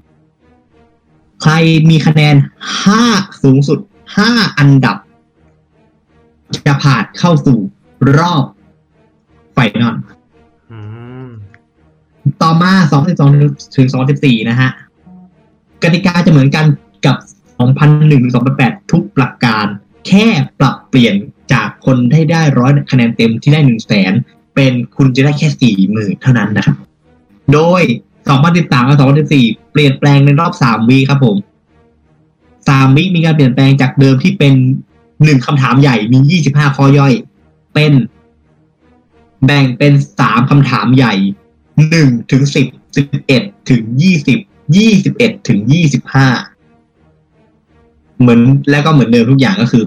ใครมีคะแนนห้าสูงสุดห้าอันดับจะผ่านเข้าสู่รอบไฟนอลต่อมาสองพันสิบสองถึงสองพันสิบสี่นะฮะกติกาจะเหมือนกันกับสองพันหนึ่งถึงสองพันแปดทุกประการแค่ปรับเปลี่ยนจากคนที่ได้หนึ่งร้อยคะแนนเต็มที่ได้ หนึ่งแสน เป็นคุณจะได้แค่ สี่หมื่น เท่านั้นนะครับโดยสองพันสิบสามกับสองพันสิบสี่เปลี่ยนแปลงในรอบสามวีครับผมสามวีมีการเปลี่ยนแปลงจากเดิมที่เป็นหนึ่งคำถามใหญ่มียี่สิบห้าข้อย่อยเป็นแบ่งเป็นสามคำถามใหญ่หนึ่งถึงสิบ สิบเอ็ดถึงยี่สิบ ยี่สิบเอ็ดถึงยี่สิบห้าเหมือนแล้วก็เหมือนเดิมทุกอย่างก็คือ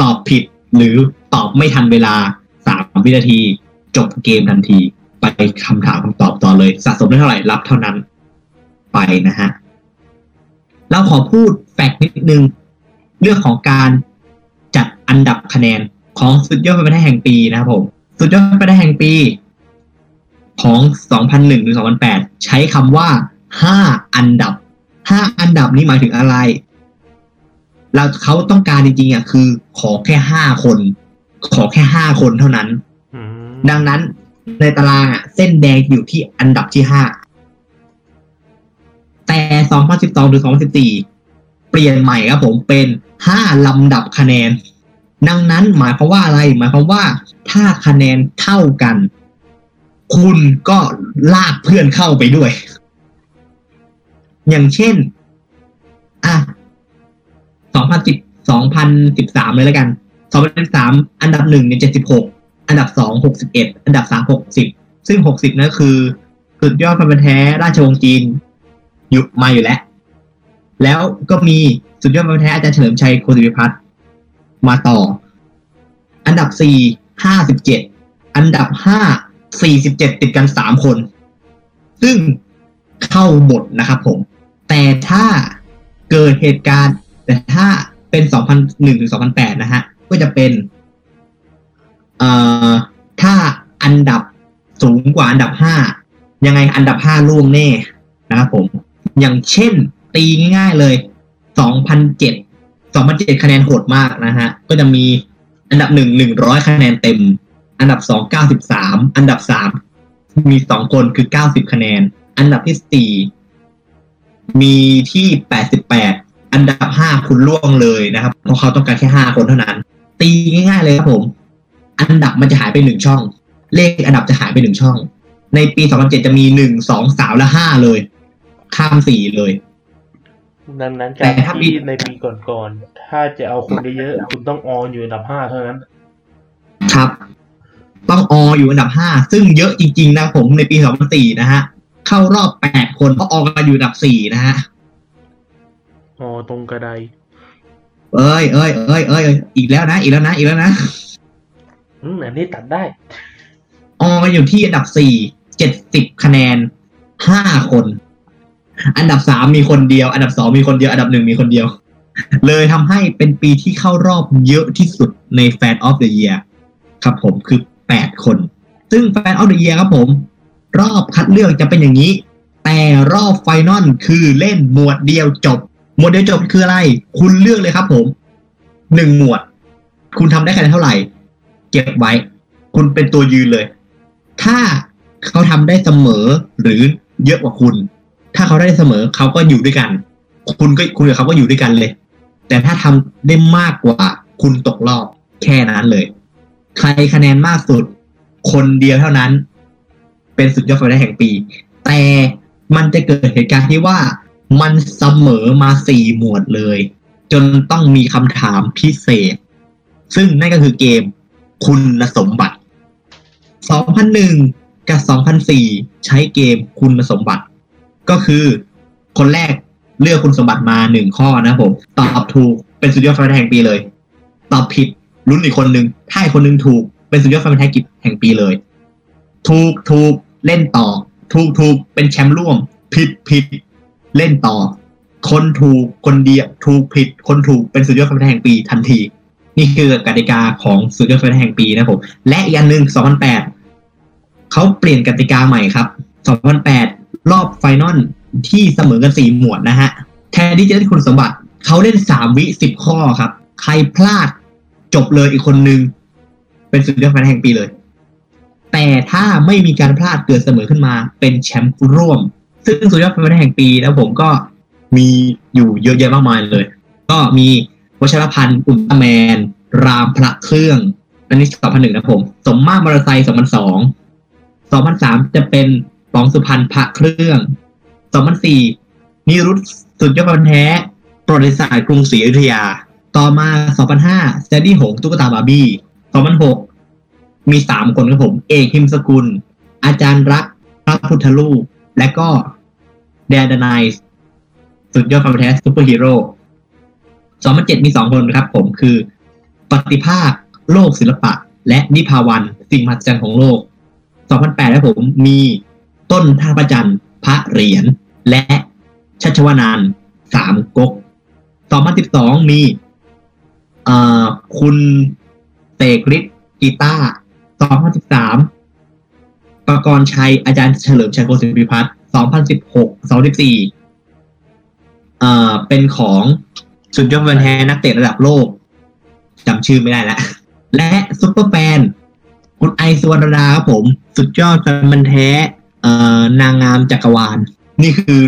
ตอบผิดหรือตอบไม่ทันเวลาสามวินาทีจบเกมทันทีไปคำถามคำตอบต่อเลยสะสมได้เท่าไหร่รับเท่านั้นไปนะฮะเราขอพูดแฟกต์นิดนึงเรื่องของการจัดอันดับคะแนนของสุดยอดแฟนพันธุ์แห่งปีนะครับผมสุดยอดแฟนพันธุ์แห่งปีของสองพันหนึ่งถึงสองพันแปดใช้คำว่าห้าอันดับห้าอันดับนี้หมายถึงอะไรเราเขาต้องการจริงๆอ่ะคือขอแค่ห้าคนขอแค่ห้าคนเท่านั้นดังนั้นในตารางอ่ะเส้นแดงอยู่ที่อันดับที่ห้าแต่สองพันสิบสองถึงสองพันสิบสี่เปลี่ยนใหม่ครับผมเป็นห้าลำดับคะแนนดังนั้นหมายความว่าอะไรหมายความว่าถ้าคะแนนเท่ากันคุณก็ลากเพื่อนเข้าไปด้วยอย่างเช่นอ่ะ สองพันสิบ สองพันสิบสามเลยแล้วกัน สองพันสิบสามอันดับหนึ่งเนี่ยเจ็ดสิบหกอันดับสอง หกสิบเอ็ดอันดับสาม หกสิบซึ่งหกสิบนั่นคือสุดยอดความเป็นแท้ราชวงศ์จีนอยู่มาอยู่แล้วแล้วก็มีสุดยอดความเป็นแท้อาจารย์เฉลิมชัยโคศิวิพัฒน์มาต่ออันดับสี่ ห้าสิบเจ็ดอันดับห้า สี่สิบเจ็ดติดกันสามคนซึ่งเข้าบทนะครับผมแต่ถ้าเกิดเหตุการณ์แต่ถ้าเป็นสองพันหนึ่งถึงสองพันแปดนะฮะก็จะเป็นเอ่อถ้าอันดับสูงกว่าอันดับห้ายังไงอันดับห้าล่วงแน่นะครับผมอย่างเช่นตีง่ายๆเลยสองพันเจ็ด สองพันเจ็ดคะแนนโหดมากนะฮะก็จะมีอันดับหนึ่ง หนึ่งร้อยคะแนนเต็มอันดับสอง เก้าสิบสามอันดับสามมีสองคนคือเก้าสิบคะแนนอันดับที่สี่มีที่แปดสิบแปดอันดับห้าคุณล่วงเลยนะครับเพราะเขาต้องการแค่ห้าคนเท่านั้นตีง่ายๆเลยครับผมอันดับมันจะหายไปหนึ่งช่องเลขอันดับจะหายไปหนึ่งช่องในปีสองพันเจ็ดจะมีหนึ่ง สอง สามและห้าเลยข้ามสี่เลยนั้นๆแต่ถ้าปีในปีก่อนๆถ้าจะเอาคนเยอะๆคุณต้องอออยู่อันดับห้าเท่านั้นครับต้องอออยู่อันดับห้าซึ่งเยอะจริงๆนะผมในปีสองพันสี่นะฮะเข้ารอบแปดคนเพราะออกันอยู่อันดับสี่นะฮะออตรงกระไดเอ้ยเอ้ยเอ้ยเอ้ยอีกแล้วนะอีกแล้วนะอีกแล้วนะอืมอันนี้ตัดได้ออกันอยู่ที่อันดับสี่ เจ็ดสิบคะแนนห้าคนอันดับสามมีคนเดียวอันดับสองมีคนเดียวอันดับหนึ่งมีคนเดียวเลยทำให้เป็นปีที่เข้ารอบเยอะที่สุดใน Fan of the Year ครับผมคือแปดคนซึ่ง Fan of the Year ครับผมรอบคัดเลือกจะเป็นอย่างนี้แต่รอบไฟนอลคือเล่นหมวดเดียวจบหมวดเดียวจบคืออะไรคุณเลือกเลยครับผมหนึ่งหมวดคุณทำได้คะแนนเท่าไหร่เก็บไว้คุณเป็นตัวยืนเลยถ้าเขาทำได้เสมอหรือเยอะกว่าคุณถ้าเขาได้เสมอเขาก็อยู่ด้วยกันคุณก็คุณกับเขาก็อยู่ด้วยกันเลยแต่ถ้าทำได้มากกว่าคุณตกรอบแค่นั้นเลยใครคะแนนมากสุดคนเดียวเท่านั้นเป็นสุดยอดความได้แห่งปีแต่มันจะเกิดเหตุการณ์ที่ว่ามันเสมอมาสี่หมวดเลยจนต้องมีคำถามพิเศษซึ่งนั่นก็คือเกมคุณสมบัติสองพันหนึ่งกับสองพันสี่ใช้เกมคุณสมบัติก็คือคนแรกเลือกคุณสมบัติมาหนึ่งข้อนะผมตอบถูกเป็นสุดยอดความเป็นแท้แห่งปีเลยตอบผิดลุ้นอีกคนนึงถ้าอีกคนนึงถูกเป็นสุดยอดความเป็นแท้แห่งปีเลยถูกถูกเล่นต่อถูกถูกเป็นแชมป์ร่วมผิดผิดเล่นต่อคนถูกคนเดียวถูกผิดคนถูกเป็นสุดยอดความเป็นแท้แห่งปีทันทีนี่คือกติกาของสุดยอดความเป็นแท้แห่งปีนะผมและอีกอันนึงสองพันแปดเขาเปลี่ยนกติกาใหม่ครับสองพันแปดรอบไฟนอลที่เสมอกันสี่หมวดนะฮะแทนที่จะได้คุณสมบัติเขาเล่นสามวิสิบข้อครับใครพลาดจบเลยอีกคนนึงเป็นสุดยอดแฟนแห่งปีเลยแต่ถ้าไม่มีการพลาดเกิดเสมอขึ้นมาเป็นแชมป์ร่วมซึ่งสุดยอดแฟนแห่งปีแล้วผมก็มีอยู่เยอะแยะมากมายเลยก็มีวชรพันธ์อุลตร้าแมนรามพระเครื่องอันนี้สองพันหนึ่งนะผมสมมาตรมอเตอร์ไซค์สองพันสอง สองพันสามจะเป็นปองสุพรรณพระเครื่องสองพันสี่นิรุตสุดยอดความแท้ประวัติศาสตร์กรุงศรีอยุธยาต่อมาสองพันห้าแซดดี้หงตุ๊กตาบาร์บี้สองพันหกมีสามคนครับผมเอกหิมสกุลอาจารย์รักพระพุทธรูปและก็แดนดนายสุดยอดความแท้ซุปเปอร์ฮีโร่สองพันเจ็ดมีสองคนครับผมคือปฏิภาคโลกศิลปะและนิพาวันสิ่งมหัศจรรย์ของโลกสองพันแปดครับผมมีต้นท่าพระจันทร์พระเหรียญและชัชวนานสามก๊กสองพันสิบสองมีเอ่อคุณเตกฤทธิ์กีตาร์สองพันสิบสามประกรณ์ชัยอาจารย์เฉลิมชัยโกศิวิพัฒน์สองพันสิบหก สองพันสิบสี่เอ่อเป็นของสุดยอดวันแฮนักเตะระดับโลกจำชื่อไม่ได้แล้วและซุปเปอร์แฟนคุณไอสุวรรณราครับผมสุดยอดวันแฮเอ่อนางงามจักรวาล น, นี่คือ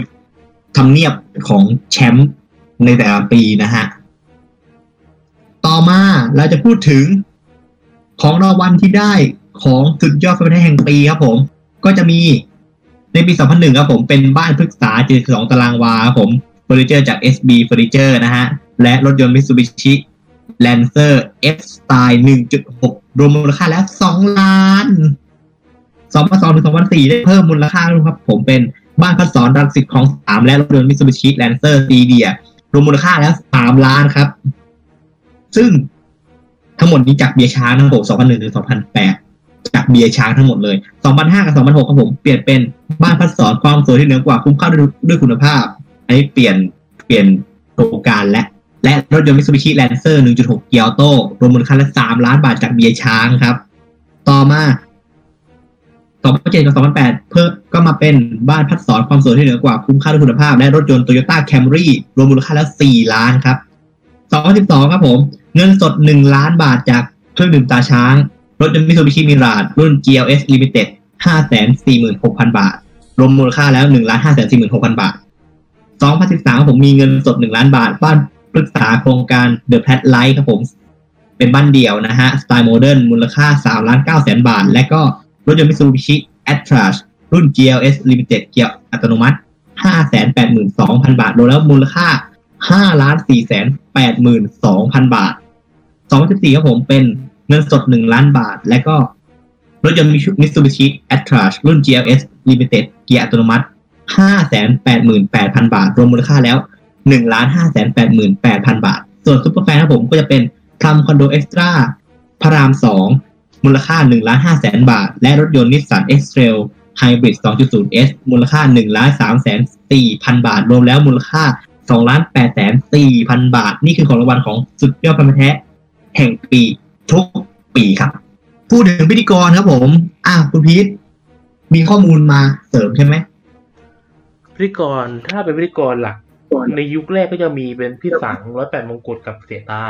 ทำเนียบของแชมป์ในแต่ละปีนะฮะต่อมาเราจะพูดถึงของรางวัลที่ได้ของสุดยอดความเป็นแท้แห่งปีครับผมก็จะมีในปีสองพันหนึ่งครับผมเป็นบ้านพฤกษาเจ็ดสิบสองตารางวาครับผมเฟอร์นิเจอร์จาก เอส บี เฟอร์นิเจอร์นะฮะและรถยนต์ Mitsubishi Lancer F Style หนึ่งจุดหก รวมมูลค่าแล้วสองล้านสองพันสองถึงสองพันสี่ได้เพิ่มมูลค่าด้วยครับผมเป็นบ้านพักสอนรังสิตของสามและรถยนต์ Mitsubishi Lancer ซี ดี รวมมูลค่าแล้วสามล้านครับซึ่งทั้งหมดนี้จากเบียร์ช้างทั้งหมดสองพันหนึ่งถึงสองพันแปดจากเบียร์ช้างทั้งหมดเลยสองพันห้ากับสองพันหกครับผมเปลี่ยนเป็นบ้านพักสอนความสวยที่เหนือกว่าคุ้มค่าด้วยคุณภาพอันนี้เปลี่ยนเปลี่ยนโครงการและและรถยนต์ Mitsubishi Lancer หนึ่งจุดหก เกียวโตรวมมูลค่าแล้วสามล้านบาทจากเบียร์ช้างครับต่อมาสองพันเจ็ดกับสองพันแปดเพิ่มก็มาเป็นบ้านพักสอนความสวยที่เหนือกว่าคุ้มค่าด้วยคุณภาพและรถยนต์ Toyota Camry รวมมูลค่าแล้วสี่ล้านครับสองพันสิบสองครับผมเงินสดหนึ่งล้านบาทจากเครื่องดื่มตาช้างรถยนต์ Mitsubishi Mirage รุ่น จี แอล เอส Limited ห้าแสนสี่หมื่นหกพันบาทรวมมูลค่าแล้ว หนึ่งล้านห้าแสนสี่หมื่นหกพันบาทสองพันสิบสามครับผมมีเงินสดหนึ่งล้านบาทบ้านปรึกษาโครงการ The Flat Light ครับผมเป็นบ้านเดี่ยวนะฮะสไตล์โมเดิร์นมูลค่า สามล้านเก้าแสนบาทและก็รถยนต์ Mitsubishi X-Trail รุ่น จี แอล เอส Limited เกียร์อัตโนมัติ ห้าแสนแปดหมื่นสองพันบาทรวมแล้วมูลค่า ห้าล้านสี่แสนแปดหมื่นสองพันบาทสองพันสิบสี่ครับผมเป็นเงินสดหนึ่งล้านบาทและก็รถยนต์ Mitsubishi X-Trail รุ่น จี แอล เอส Limited เกียร์อัตโนมัติ ห้าแสนแปดหมื่นแปดพันบาทรวมมูลค่าแล้ว หนึ่งล้านห้าแสนแปดหมื่นแปดพันบาทส่วนซุปเปอร์แฟนครับผมก็จะเป็นทำคอนโดเอ็กซ์ตร้าพระรามสองมูลค่า หนึ่งล้านห้าแสนบาทและรถยนต์ Nissan X-Trail Hybrid สองจุดศูนย์ เอส มูลค่า หนึ่งล้านสามแสนสี่พันบาทรวมแล้วมูลค่า สองล้านแปดแสนสี่พันบาทนี่คือของรางวัลของสุดยอดความแท้แห่งปีทุกปีครับพูดถึงพิธีกรครับผมอ่ะคุณพีทมีข้อมูลมาเสริมใช่ไหมพิธีกรถ้าเป็นพิธีกรหลักในยุคแรกก็จะมีเป็นพี่สังหนึ่งร้อยแปดมงกุฎกับเสียตา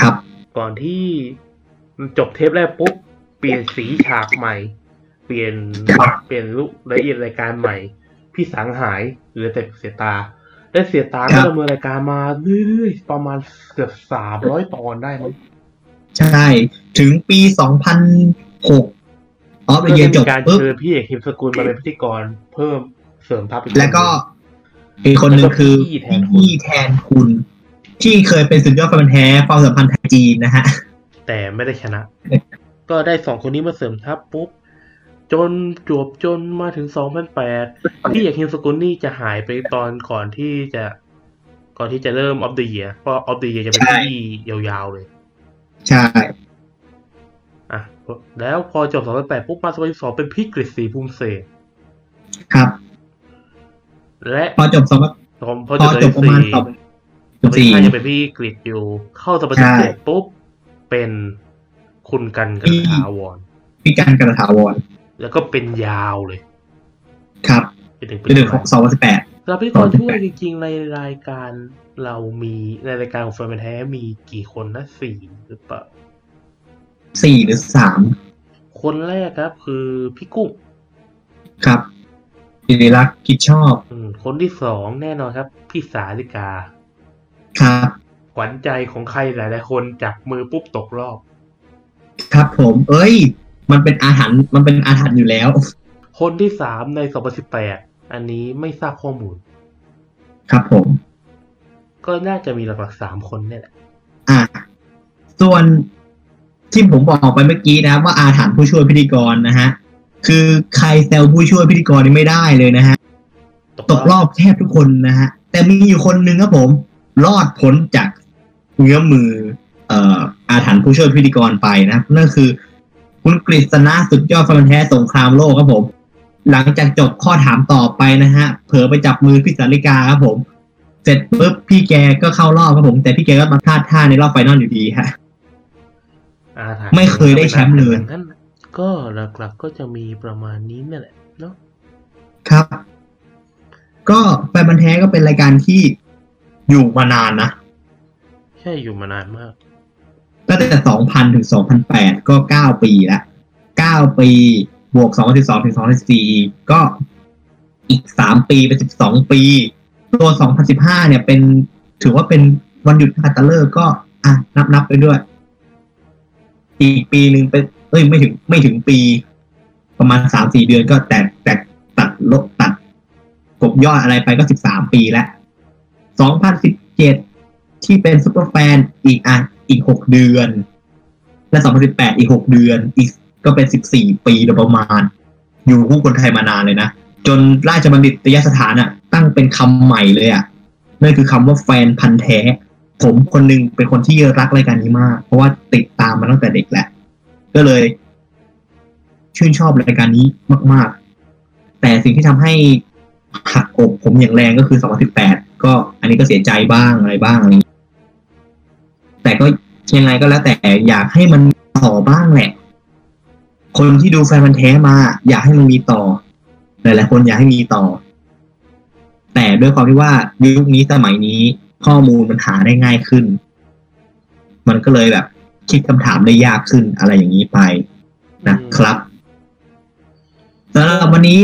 ครับก่อนที่จบเทปแรกปุ๊บเปลี่ยนสีฉากใหม่เปลี่ยนเปลี่ยนลุคละเอียดรายการใหม่พี่สังหายเหลือแต่เสียตาและเสียตาก็ดำเนินรายการมาเรื่อยๆประมาณเกือบสามร้อยตอนได้มั้งใช่ถึงปีสองพันหกออฟเดอะเยียร์จบการเชิญพี่เอกหิมสกุลมาเป็นพิธีกรเพิ่มเสริมทัพแล้วก็อีกคนนึงคือพี่แทนคุณที่เคยเป็นสุดยอดแฟนแท้ความสัมพันธ์ไทยจีนนะฮะแต่ไม่ได้ชนะก็ได้สองคนนี้มาเสริมทัพปุ๊บจนจวบจนมาถึงสองพันแปดพี่เอกหิมสกุลนี่จะหายไปตอนก่อนที่จะก่อนที่จะเริ่ม Off the Year เพราะ Off the Year จะเป็นที่ยาวๆเลยใช่อ่ะแล้วพอจบสองพันแปดปุ๊บมาสองพันสิบสองเป็นพี่กฤษศรีภูมิเสถครับและพอจบสองพันพอจบประมาณสองพันสิบสี่จะเป็นพี่กฤษอยู่เข้าสองพันสิบเจ็ดปุ๊บเป็นคุณกันกระถาวรพี่กันกระถาวรแล้วก็เป็นยาวเลยครับไปถึงปีสองพันสิบแปดแล้วพี่กรช่วยจริงๆในรายการเรามีในรายการของแฟนแท้มีกี่คนนะสี่หรือเปล่าสี่หรือสามคนแรกครับคือพี่กุ้งครับศิริลักษณ์คิดชอบอืมคนที่สองแน่นอนครับพี่สาริกาครับขวัญใจของใครหลายๆคนจับมือปุ๊บตกรอบครับผมเอ้ยมันเป็นอาถรรพ์มันเป็นอาถรรพ์อยู่แล้วคนที่สามในสองพันสิบแปดอันนี้ไม่ทราบข้อมูลครับผมก็น่าจะมีหลักๆสามคนเนี่ยแหละอ่ะส่วนที่ผมบอกไปเมื่อกี้นะว่าอาถรรพ์ผู้ช่วยพิธีกรนะฮะคือใครแซวผู้ช่วยพิธีกรนี่ไม่ได้เลยนะฮะตกรอบแทบทุกคนนะฮะแต่มีอยู่คนนึงครับผมรอดพ้นจากเงื้อมือเอ่ออาถรรพ์ผู้ช่วยพิธีกรไปนะนั่นคือคุณกฤษณะสุดยอดแฟนแท้สงครามโลกครับผมหลังจากจบข้อถามตอบไปนะฮะเผลอไปจับมือพี่สาริกาครับผมเสร็จปุ๊บพี่แกก็เข้ารอบครับผมแต่พี่แกก็มาพลาดท่าในรอบไฟนอลอยู่ดีฮะไม่เคยได้แชมป์เลยก็หลักๆก็จะมีประมาณนี้นั่นแหละเนาะครับก็แฟนแท้ก็เป็นรายการที่อยู่มานานนะใช่อยู่มานานมากตั้งแต่ สองพัน ถึง สองพันแปด ก็ เก้า ปีละเก้า ปีบวกสองพันสิบสอง ถึง สองพันสิบสี่ก็อีกสามปีเป็นสิบสองปีตัวสองพันสิบห้าเนี่ยเป็นถือว่าเป็นวันหยุดฮัตเตอร์เลอร์ก็อ่ะนับๆไปด้วยอีกปีนึงเป็นเอ้ยไม่ถึงไม่ถึงปีประมาณ สามถึงสี่ เดือนก็แตกแตกตัดลบตัดกบยอดอะไรไปก็สิบสามปีละสองพันสิบเจ็ด ที่เป็นซุปเปอร์แฟนอีกอ่ะอีกหกเดือนและสองพันสิบแปดอีกหกเดือนอีกก็เป็นสิบสี่ปีโดยประมาณอยู่คู่คนไทยมานานเลยนะจนราชบัณฑิตยสถานอ่ะตั้งเป็นคำใหม่เลยอ่ะนั่นคือคำว่าแฟนพันธุ์แท้ผมคนนึงเป็นคนที่รักรายการนี้มากเพราะว่าติดตามมาตั้งแต่เด็กแหละก็เลยชื่นชอบรายการนี้มากๆแต่สิ่งที่ทำให้หักอกผมอย่างแรงก็คือสองพันสิบแปดก็อันนี้ก็เสียใจบ้างอะไรบ้างอะไรแต่ก็ยังไงก็แล้วแต่อยากให้มันต่อบ้างแหละคนที่ดูแฟนพันธุ์แท้มาอยากให้มันมีต่อหลายๆคนอยากให้มีต่อแต่ด้วยความที่ว่ายุคนี้สมัยนี้ข้อมูลมันหาได้ง่ายขึ้นมันก็เลยแบบคิดคำถามได้ยากขึ้นอะไรอย่างนี้ไปนะครับสำหรับวันนี้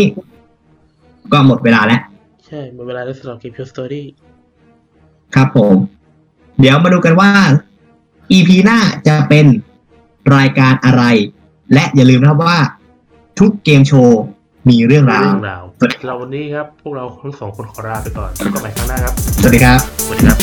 ก็หมดเวลาแล้วใช่หมดเวลาแล้วสำหรับคลิปพิวสตอรี่ครับผมเดี๋ยวมาดูกันว่า อี พี หน้าจะเป็นรายการอะไรและอย่าลืมนะครับว่าทุกเกมโชว์มีเรื่องราวเราวันนี้ครับพวกเราทั้งสองคนขอลาไปก่อนแล้วก็ไปข้างหน้าครับสวัสดีครับสวัสดีครับ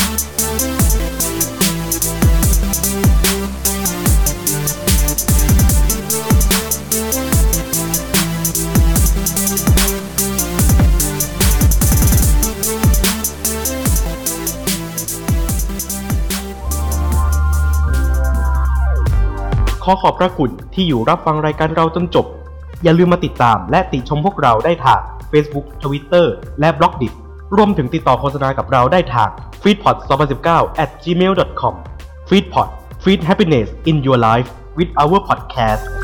ขอขอบพระคุณที่อยู่รับฟังรายการเราจนจบอย่าลืมมาติดตามและติชมพวกเราได้ทาง Facebook Twitter และ Blogdit รวมถึงติดต่อโฆษณากับเราได้ทาง ฟีดพ็อด สองพันสิบเก้า แอท จีเมล ดอท คอม feedpod feed happiness in your life with our podcast